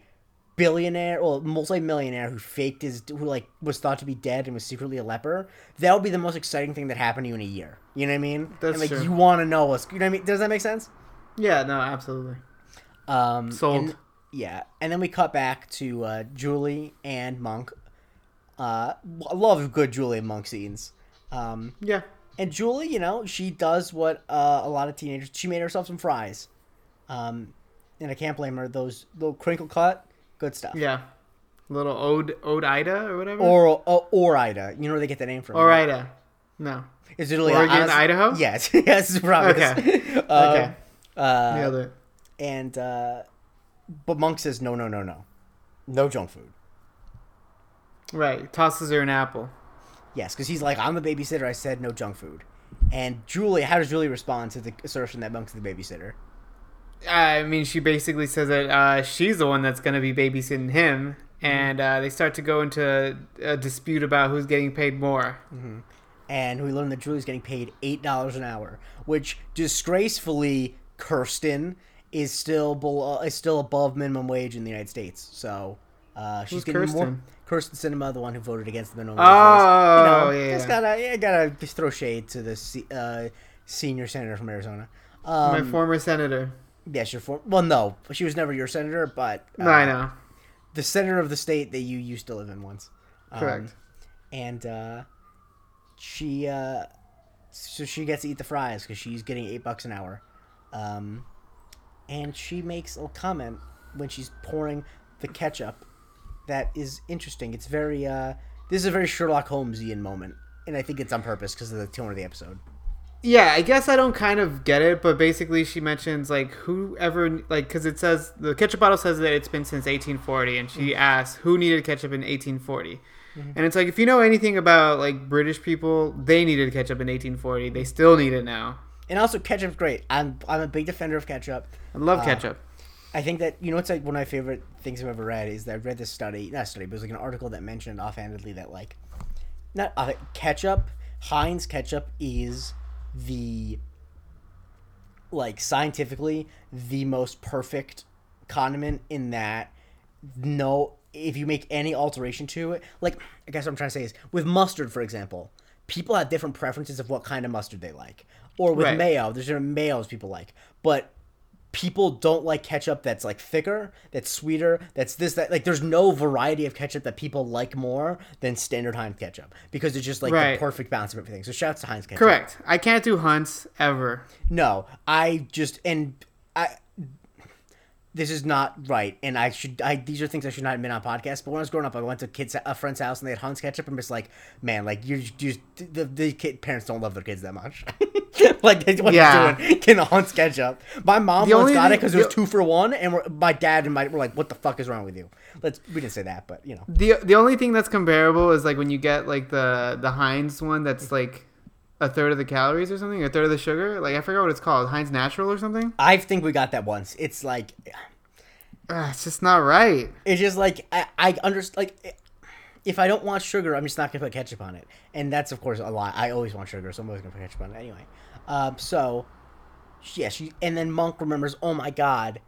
billionaire, or well, multi-millionaire who faked his, who, like, was thought to be dead and was secretly a leper, that would be the most exciting thing that happened to you in a year. You know what I mean? That's and, like, true. You want to know what's, you know what I mean? Does that make sense? Yeah, no, absolutely. Um, Sold. And, Yeah, and then we cut back to uh, Julie and Monk. Uh, I love good Julie and Monk scenes. Um, yeah. And Julie, you know, she does what uh, a lot of teenagers... She made herself some fries. Um, and I can't blame her. Those little crinkle cut, good stuff. Yeah. Little Ode, Ode Ida or whatever? Or, or, or Ida. You know where they get that name from. Or right? Ida. No. Is it really Oregon, honestly, Idaho? Yes. Yes, it's probably. Okay. uh, okay. Uh, Nailed it. And... Uh, But Monk says, no, no, no, no. No junk food. Right. Tosses her an apple. Yes, because he's like, I'm the babysitter. I said no junk food. And Julie, how does Julie respond to the assertion that Monk's the babysitter? I mean, she basically says that uh, she's the one that's going to be babysitting him. Mm-hmm. And uh, they start to go into a dispute about who's getting paid more. Mm-hmm. And we learn that Julie's getting paid eight dollars an hour, which disgracefully Kirsten... is still below, is still above minimum wage in the United States. So uh, she's Who's getting Kirsten? more. Kirsten Sinema, the one who voted against the minimum wage. Oh, you know, yeah. It's gotta, yeah, gotta throw shade to the uh, senior senator from Arizona. Um, My former senator. Yes, your former. Well, no, she was never your senator, but uh, no, I know. The senator of the state that you used to live in once. Um, Correct. And uh, she, uh, so she gets to eat the fries because she's getting eight bucks an hour. Um. And she makes a comment when she's pouring the ketchup that is interesting. It's very, uh, this is a very Sherlock Holmesian moment. And I think it's on purpose because of the tone of the episode. Yeah, I guess I don't kind of get it, but basically she mentions, like, whoever, like, because it says, the ketchup bottle says that it's been since eighteen forty, and she mm-hmm. asks who needed ketchup in eighteen forty. Mm-hmm. And it's like, if you know anything about, like, British people, they needed ketchup in eighteen forty. They still need it now. And also, ketchup's great. I'm I'm a big defender of ketchup. I love ketchup. Uh, I think that, you know, it's like one of my favorite things I've ever read is that I've read this study, not a study, but it was like an article that mentioned offhandedly that, like, not off, ketchup, Heinz ketchup is the, like, scientifically the most perfect condiment in that no, if you make any alteration to it, like, I guess what I'm trying to say is with mustard, for example, people have different preferences of what kind of mustard they like. Or with right. mayo, there's different mayos people like. But people don't like ketchup that's, like, thicker, that's sweeter, that's this, that. Like, there's no variety of ketchup that people like more than standard Heinz ketchup because it's just, like, right. the perfect balance of everything. So shouts to Heinz ketchup. Correct. I can't do Hunt's ever. No. I just – and I – this is not right. And I should – I these are things I should not admit on podcasts. But when I was growing up, I went to kids, a friend's house, and they had Hunt's ketchup. And I'm just like, man, like, you're just – the, the kid, parents don't love their kids that much. Like, what yeah. are you doing? Can Hunt's ketchup? My mom the once got thing, it because it was the, two for one, and we're, my dad and my were like, "What the fuck is wrong with you?" Let's we didn't say that, but you know. The the only thing that's comparable is like when you get like the the Heinz one that's like a third of the calories or something, a third of the sugar. Like I forgot what it's called, Heinz Natural or something. I think we got that once. It's like, uh, it's just not right. It's just like I I understand like. It, If I don't want sugar, I'm just not going to put ketchup on it. And that's, of course, a lot. I always want sugar, so I'm always going to put ketchup on it anyway. Um, so, yeah. She, and then Monk remembers, oh, my God,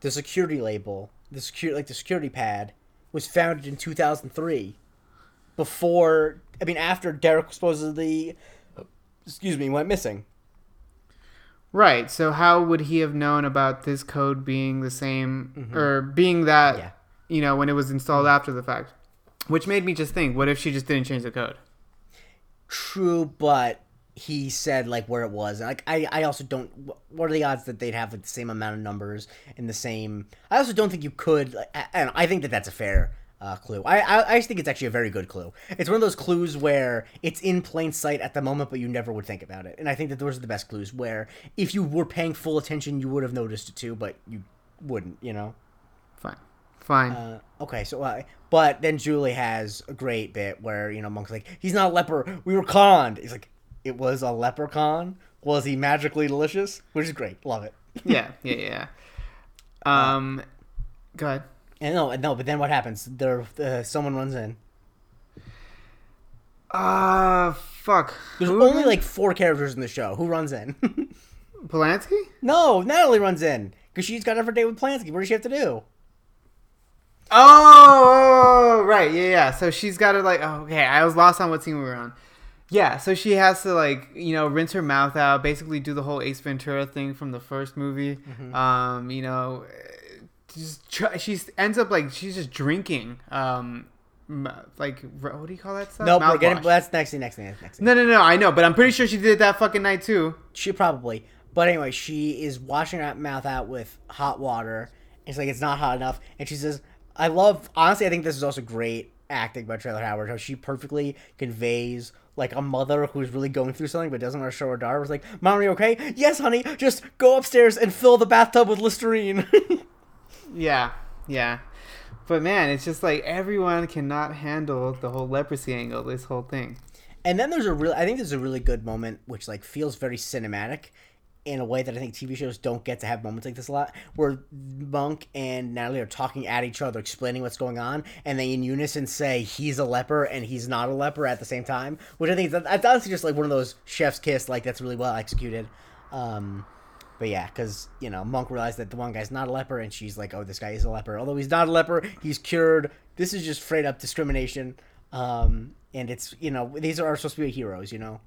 the security label, the security, like the security pad, was founded in two thousand three. Before, I mean, after Derek supposedly, excuse me, went missing. Right. So how would he have known about this code being the same mm-hmm. or being that, yeah. you know, when it was installed mm-hmm. after the fact? Which made me just think, what if she just didn't change the code? True, but he said, like, where it was. Like, I, I also don't – what are the odds that they'd have, like, the same amount of numbers and the same – I also don't think you could like, – I, I, I think that that's a fair uh, clue. I, I, I just think it's actually a very good clue. It's one of those clues where it's in plain sight at the moment, but you never would think about it. And I think that those are the best clues where if you were paying full attention, you would have noticed it too, but you wouldn't, you know? Fine. Fine. Uh, okay, so, uh, but then Julie has a great bit where, you know, Monk's like, he's not a leper, we were conned. He's like, it was a leprechaun? Was he magically delicious? Which is great. Love it. Yeah, yeah, yeah. Um, go ahead. And no, no, but then what happens? There, uh, someone runs in. Ah, uh, fuck. There's who only, like, four characters in the show. Who runs in? Polanski? No, Natalie runs in, because she's got her date with Polanski. What does she have to do? Oh, oh, right, yeah, yeah. So she's got to like, oh, okay, I was lost on what scene we were on. Yeah, so she has to like, you know, rinse her mouth out, basically do the whole Ace Ventura thing from the first movie. Mm-hmm. Um, you know, just try, she ends up like she's just drinking. Um, like what do you call that stuff? No, nope, we're getting that's next thing, next thing, next thing. No, no, no, I know, but I'm pretty sure she did it that fucking night too. She probably, but anyway, she is washing her mouth out with hot water. It's like it's not hot enough, and she says. I love, honestly, I think this is also great acting by Trailer Howard, how she perfectly conveys, like, a mother who's really going through something but doesn't want to show her daughter. It's like, Mom, are you okay? Yes, honey, just go upstairs and fill the bathtub with Listerine. Yeah, yeah. But, man, it's just like everyone cannot handle the whole leprosy angle, this whole thing. And then there's a real, I think there's a really good moment which, like, feels very cinematic in a way that I think T V shows don't get to have moments like this a lot, where Monk and Natalie are talking at each other, explaining what's going on, and they in unison say he's a leper and he's not a leper at the same time, which I think is that's honestly just like one of those chef's kiss, like that's really well executed. Um, but yeah, because, you know, Monk realized that the one guy's not a leper, and she's like, oh, this guy is a leper. Although he's not a leper, he's cured. This is just straight up discrimination. Um, and it's, you know, these are supposed to be heroes, you know?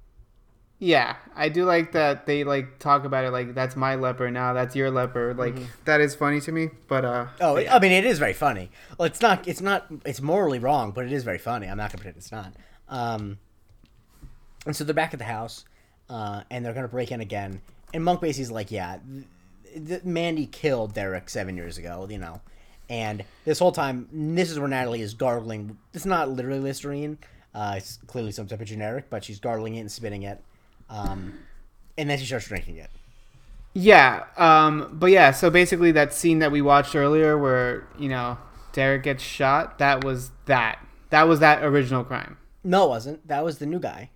Yeah, I do like that they, like, talk about it like, that's my leper now, that's your leper. Like, mm-hmm. that is funny to me, but... uh. Oh, but yeah. I mean, it is very funny. Well, it's not, it's not, it's morally wrong, but it is very funny. I'm not going to pretend it's not. Um, and so they're back at the house, uh, and they're going to break in again. And Monk basically's like, yeah, th- th- Mandy killed Derek seven years ago, you know. And this whole time, this is where Natalie is gargling. It's not literally Listerine. Uh, it's clearly some type of generic, but she's gargling it and spitting it. Um, and then she starts drinking it. Yeah, um, but yeah, so basically that scene that we watched earlier where, you know, Derek gets shot, that was that. That was that original crime. No, it wasn't. That was the new guy.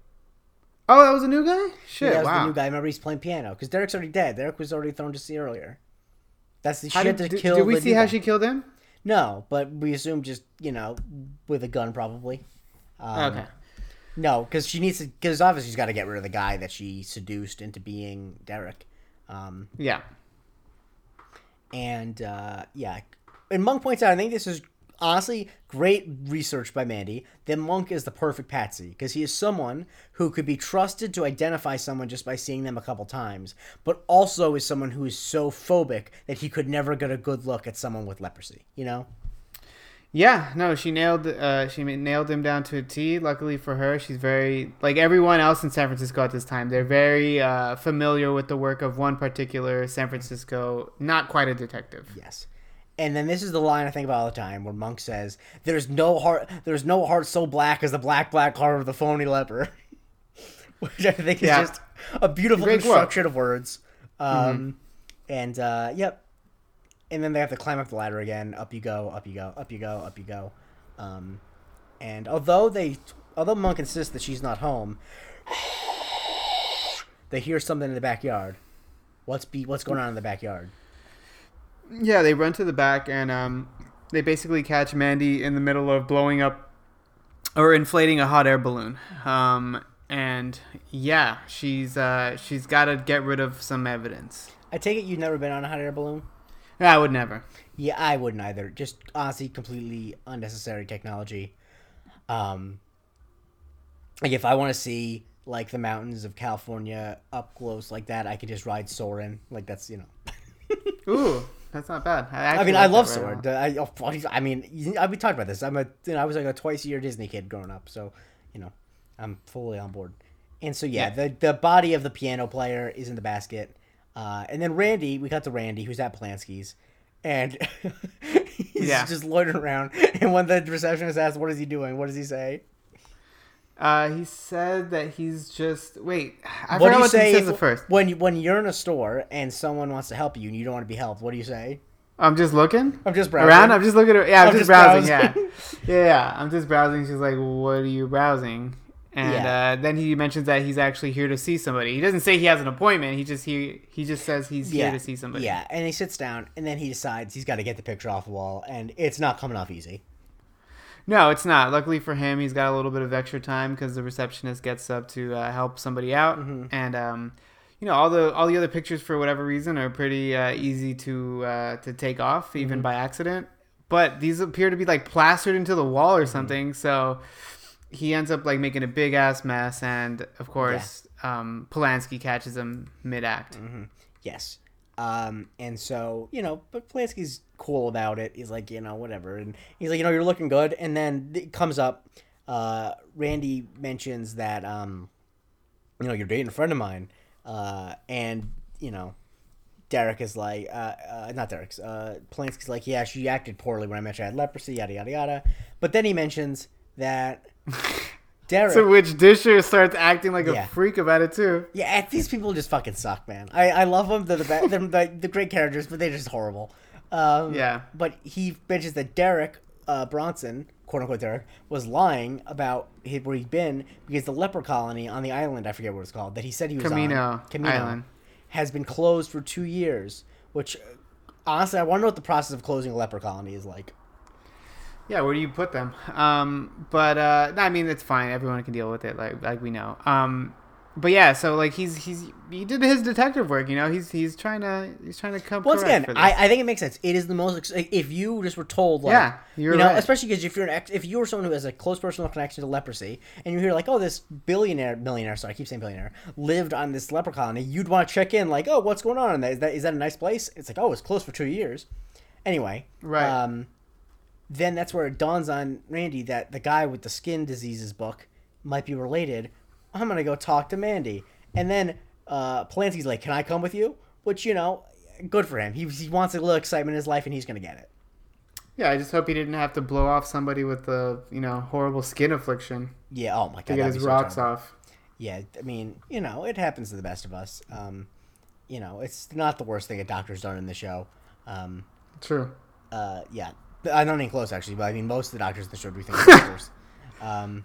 Oh, that was the new guy? Shit, yeah, that was wow. the new guy. Remember, he's playing piano, because Derek's already dead. Derek was already thrown to sea earlier. That's the, she had to kill. Did we see how she killed him? No, but we assume just, you know, with a gun probably. Um, okay. No, because she needs to, because obviously she's got to get rid of the guy that she seduced into being Derek. Um, yeah. And, uh, yeah. And Monk points out, I think this is honestly great research by Mandy, that Monk is the perfect patsy, because he is someone who could be trusted to identify someone just by seeing them a couple times, but also is someone who is so phobic that he could never get a good look at someone with leprosy, you know? Yeah, no, she nailed uh, she nailed him down to a T. Luckily for her, she's very, like everyone else in San Francisco at this time, they're very uh, familiar with the work of one particular San Francisco, not quite a detective. Yes. And then this is the line I think about all the time where Monk says, there's no heart there's no heart so black as the black, black heart of the phony leper. Which I think is yeah. just a beautiful construction of words. Um, mm-hmm. And, uh, yep. And then they have to climb up the ladder again. Up you go, up you go, up you go, up you go. Um, and although they, although Monk insists that she's not home, they hear something in the backyard. What's be what's going on in the backyard? Yeah, they run to the back, and um, they basically catch Mandy in the middle of blowing up or inflating a hot air balloon. Um, and yeah, she's uh, she's got to get rid of some evidence. I take it you've never been on a hot air balloon? I would never. Yeah, I wouldn't either. Just honestly, completely unnecessary technology. Um, like if I want to see like the mountains of California up close like that, I could just ride Soarin'. Like that's, you know. Ooh, that's not bad. I, I mean, like I love Soarin'. Right I, I mean, I we talked about this. I'm a, you know, I was like a twice a year Disney kid growing up, so you know, I'm fully on board. And so yeah, yeah. the the body of the piano player is in the basket. Uh, and then Randy, we got to Randy, who's at Polanski's, and he's yeah. just loitering around. And when the receptionist asks, what is he doing? What does he say? Uh, he said that he's just... Wait, I what forgot do you what say he says if, at first. When, you, when you're in a store and someone wants to help you and you don't want to be helped, what do you say? I'm just looking. I'm just browsing. Around? I'm just looking. At, yeah, I'm, I'm just, just browsing. browsing. Yeah. yeah, yeah, I'm just browsing. She's like, what are you browsing? And yeah. uh, then he mentions that he's actually here to see somebody. He doesn't say he has an appointment. He just he he just says he's yeah. here to see somebody. Yeah, and he sits down, and then he decides he's got to get the picture off the wall, and it's not coming off easy. No, it's not. Luckily for him, he's got a little bit of extra time because the receptionist gets up to uh, help somebody out, mm-hmm. and um, you know all the all the other pictures for whatever reason are pretty uh, easy to uh, to take off, even mm-hmm. by accident. But these appear to be like plastered into the wall or something, mm-hmm. so. He ends up like making a big ass mess, and of course, yeah. um, Polanski catches him mid act. Mm-hmm. Yes, um, and so you know, but Polanski's cool about it. He's like, you know, whatever, and he's like, you know, you're looking good. And then it comes up. Uh, Randy mentions that, um, you know, you're dating a friend of mine, uh, and you know, Derek is like, uh, uh, not Derek's. Uh, Polanski's like, yeah, she acted poorly when I mentioned I had leprosy, yada yada yada. But then he mentions that. Derek. So which Disher starts acting like yeah. a freak about it too. Yeah, these people just fucking suck, man. I, I love them. They're the best. They're the, the great characters, but they're just horrible. Um, yeah. But he mentions that Derek uh, Bronson, quote unquote Derek, was lying about his, where he'd been because the leper colony on the island, I forget what it's called, that he said he was Camino on Camino Island has been closed for two years. Which honestly, I want to know what the process of closing a leper colony is like. Yeah, where do you put them? Um, but uh, I mean, it's fine. Everyone can deal with it, like like we know. Um, but yeah, so like he's he's he did his detective work. You know, he's he's trying to he's trying to come. Once again, for this. I I think it makes sense. It is the most like, if you just were told, like, yeah, you're you know, right. Especially because if you're an ex, if you were someone who has a close personal connection to leprosy, and you hear like, oh, this billionaire millionaire, sorry, I keep saying billionaire, lived on this leper colony, you'd want to check in, like, oh, what's going on in that? Is that is that a nice place? It's like, oh, it's closed for two years. Anyway, right. Um, Then that's where it dawns on Randy that the guy with the skin diseases book might be related. I'm going to go talk to Mandy. And then uh, Polanski's like, can I come with you? Which, you know, good for him. He, he wants a little excitement in his life, and he's going to get it. Yeah, I just hope he didn't have to blow off somebody with the, you know, horrible skin affliction. Yeah, oh my God. To get his rocks off. Yeah, I mean, you know, it happens to the best of us. Um, you know, it's not the worst thing a doctor's done in the show. Um, True. Uh, yeah. I'm not even close, actually, but I mean, most of the doctors in the show do things like this. Um,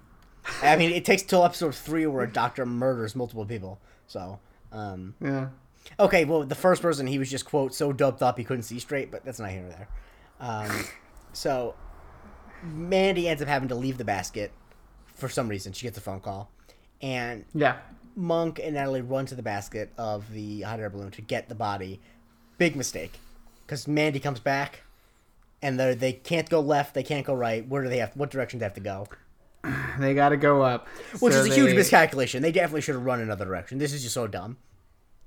I mean, it takes till episode three where a doctor murders multiple people. So, um, yeah. Okay, well, the first person, he was just, quote, so doped up he couldn't see straight, but that's not here or there. Um, so Mandy ends up having to leave the basket for some reason. She gets a phone call. And yeah. Monk and Natalie run to the basket of the hot air balloon to get the body. Big mistake. Because Mandy comes back, and they they can't go left, they can't go right. Where do they have? What direction do they have to go? They got to go up. Which so is a they... huge miscalculation. They definitely should have run another direction. This is just so dumb.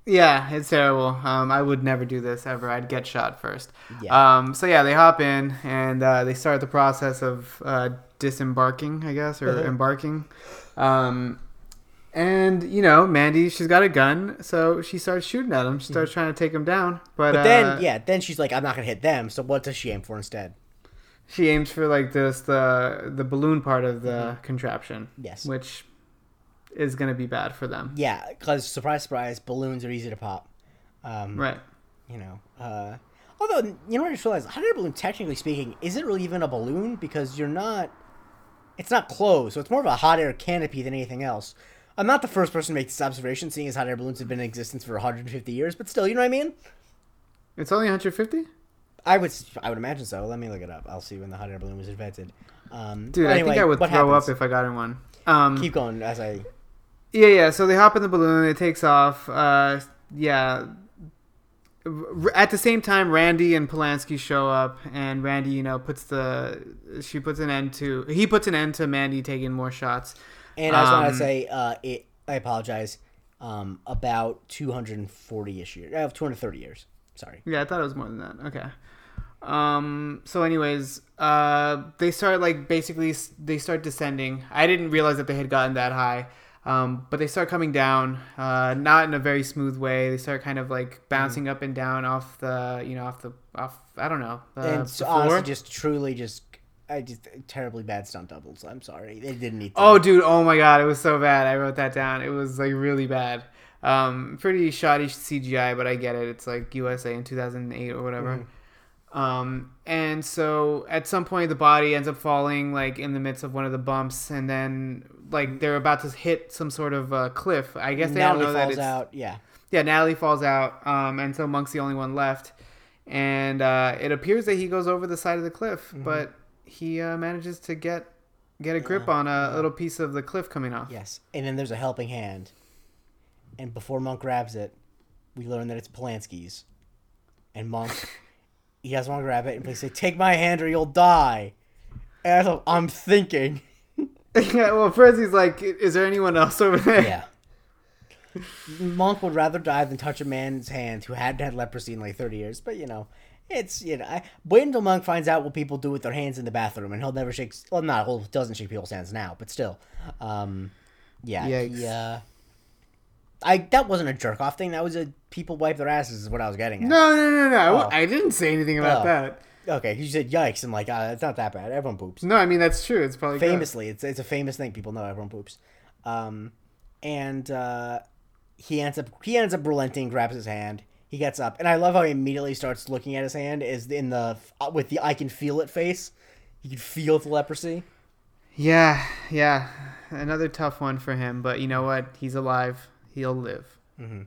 Yeah, it's terrible. Um, I would never do this ever. I'd get shot first. Yeah. Um, so yeah, they hop in and uh, they start the process of uh, disembarking, I guess, or embarking. Um, and you know, Mandy, she's got a gun, so she starts shooting at him. She starts mm-hmm. trying to take him down, but, but then uh, yeah, then she's like, "I'm not gonna hit them." So what does she aim for instead? She aims for like this the the balloon part of the mm-hmm. contraption. Yes, which. Is going to be bad for them. Yeah, because, surprise, surprise, balloons are easy to pop. Um, right. You know. Uh, although, you know what I just realized? Hot air balloon, technically speaking, isn't really even a balloon because you're not... It's not closed, so it's more of a hot air canopy than anything else. I'm not the first person to make this observation, seeing as hot air balloons have been in existence for one hundred fifty years, but still, you know what I mean? It's only one hundred fifty? I would I would imagine so. Let me look it up. I'll see when the hot air balloon was invented. Um, Dude, anyway, I think I would throw happens? up if I got in one. Um, Keep going as I... Yeah, yeah. So they hop in the balloon. It takes off. Uh, yeah. R- at the same time, Randy and Polanski show up, and Randy, you know, puts the she puts an end to he puts an end to Mandy taking more shots. And um, I just want to say, uh, it, I apologize. Um, about two hundred and forty-ish years. Uh, two hundred thirty years. Sorry. Yeah, I thought it was more than that. Okay. Um, so anyways, uh, they start like basically they start descending. I didn't realize that they had gotten that high. Um, but they start coming down, uh, not in a very smooth way. They start kind of like bouncing mm-hmm. up and down off the, you know, off the, off, I don't know. Uh, and so honestly, just truly just, I just, terribly bad stunt doubles. I'm sorry. They didn't need to. Oh, dude. Oh my God. It was so bad. I wrote that down. It was like really bad. Um, pretty shoddy C G I, but I get it. It's like U S A in two thousand eight or whatever. Mm-hmm. Um, and so at some point the body ends up falling like in the midst of one of the bumps, and then like they're about to hit some sort of uh, cliff. I guess they Natalie don't know falls that it's... out. Yeah. Yeah. Natalie falls out. Um, and so Monk's the only one left, and, uh, it appears that he goes over the side of the cliff, mm-hmm. but he, uh, manages to get, get a grip yeah. on a yeah. little piece of the cliff coming off. Yes. And then there's a helping hand, and before Monk grabs it, we learn that it's Polanski's, and Monk... He doesn't want to grab it, and they say, "Take my hand, or you'll die." And I thought, I'm thinking. Yeah. Well, first he's like, "Is there anyone else over there?" Yeah. Monk would rather die than touch a man's hand who hadn't had leprosy in like thirty years. But you know, it's you know, I, wait until Monk finds out what people do with their hands in the bathroom, and he'll never shake. Well, not he doesn't shake people's hands now, but still, um, yeah, yeah. I that wasn't a jerk off thing. That was a people wipe their asses is what I was getting at. No, no, no, no. Oh. I didn't say anything about oh. that. Okay, you said yikes. I'm like, uh, it's not that bad. Everyone poops. No, I mean that's true. It's probably famously, good. it's it's a famous thing. People know everyone poops. Um, and uh, he ends up he ends up relenting, grabs his hand. He gets up, and I love how he immediately starts looking at his hand is in the with the I can feel it face. You can feel the leprosy. Yeah, yeah. Another tough one for him, but you know what? He's alive. He'll live. Mm-hmm.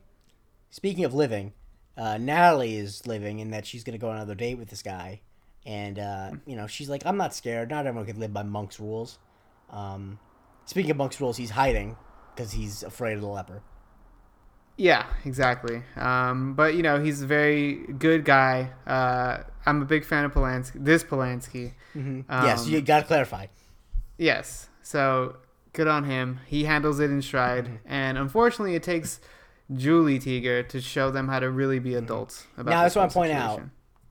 Speaking of living, uh, Natalie is living in that she's going to go on another date with this guy. And, uh, you know, she's like, I'm not scared. Not everyone can live by Monk's rules. Um, speaking of Monk's rules, he's hiding because he's afraid of the leper. Yeah, exactly. Um, but, you know, he's a very good guy. Uh, I'm a big fan of Polanski. This Polanski. Mm-hmm. Um, yes, you got to clarify. Yes. So... Good on him. He handles it in stride. Mm-hmm. And unfortunately, it takes Julie Teager to show them how to really be adults. About now, that's what I point out.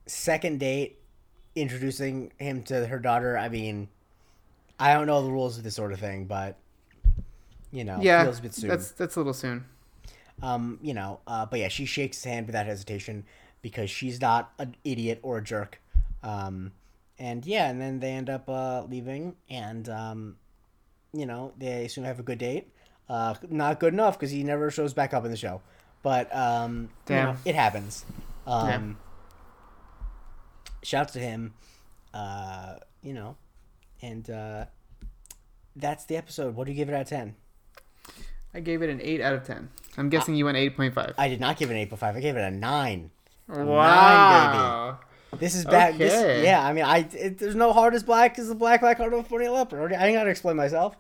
Second date, introducing him to her daughter. I mean, I don't know the rules of this sort of thing, but, you know, yeah, feels a bit soon. That's, that's a little soon. Um, you know, uh, but yeah, she shakes his hand without hesitation because she's not an idiot or a jerk. Um, and yeah, and then they end up uh, leaving and... Um, You know, they soon have a good date. Uh, not good enough because he never shows back up in the show. But um, you know, it happens. Um, shouts to him. Uh, you know, and uh, that's the episode. What do you give it out of ten? I gave it an eight out of ten. I'm guessing I, you went eight point five. I did not give it an eight point five. I gave it a nine. Wow. nine, baby. This is bad. Okay. This, yeah, I mean, I it, there's no hard as black as the black black heart of a leopard. I ain't gotta explain myself.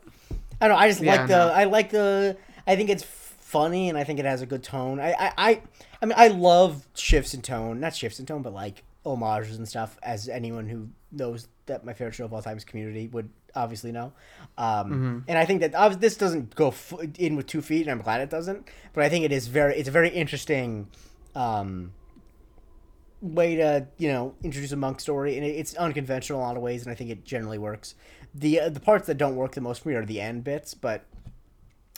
I don't know. I just yeah, like the. No. I like the. I think it's funny, and I think it has a good tone. I, I, I, I mean, I love shifts in tone. Not shifts in tone, but like homages and stuff. As anyone who knows that my favorite show of all time is Community would obviously know. Um, mm-hmm. And I think that uh, this doesn't go f- in with two feet, and I'm glad it doesn't. But I think it is very. It's a very interesting. Um, way to, you know, introduce a Monk story, and it's unconventional in a lot of ways, and I think it generally works. The uh, the parts that don't work the most for me are the end bits, but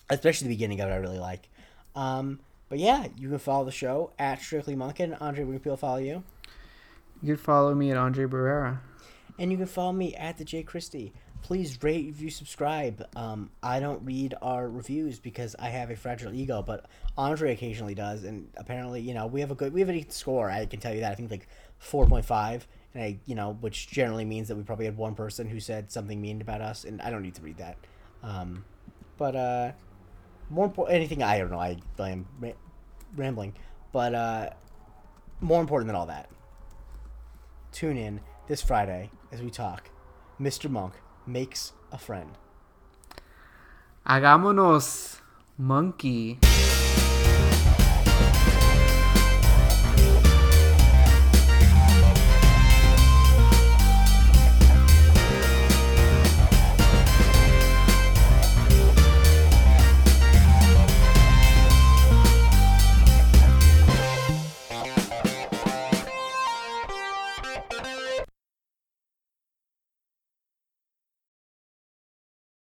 especially the beginning of it I really like. Um, but yeah, you can follow the show at Strictly Munkin'. Andre, where can people follow you? You can follow me at Andre Barrera. And you can follow me at the Jake Christie. Please rate, review, subscribe. Um, I don't read our reviews because I have a fragile ego, but Andre occasionally does, and apparently, you know, we have a good, we have a good score. I can tell you that. I think like four point five, and I, you know, which generally means that we probably had one person who said something mean about us, and I don't need to read that. Um, but uh, more important, anything I don't know. I, I am ra- rambling, but uh, more important than all that, tune in this Friday as we talk, Mister Monk makes a friend. Hagámonos, monkey.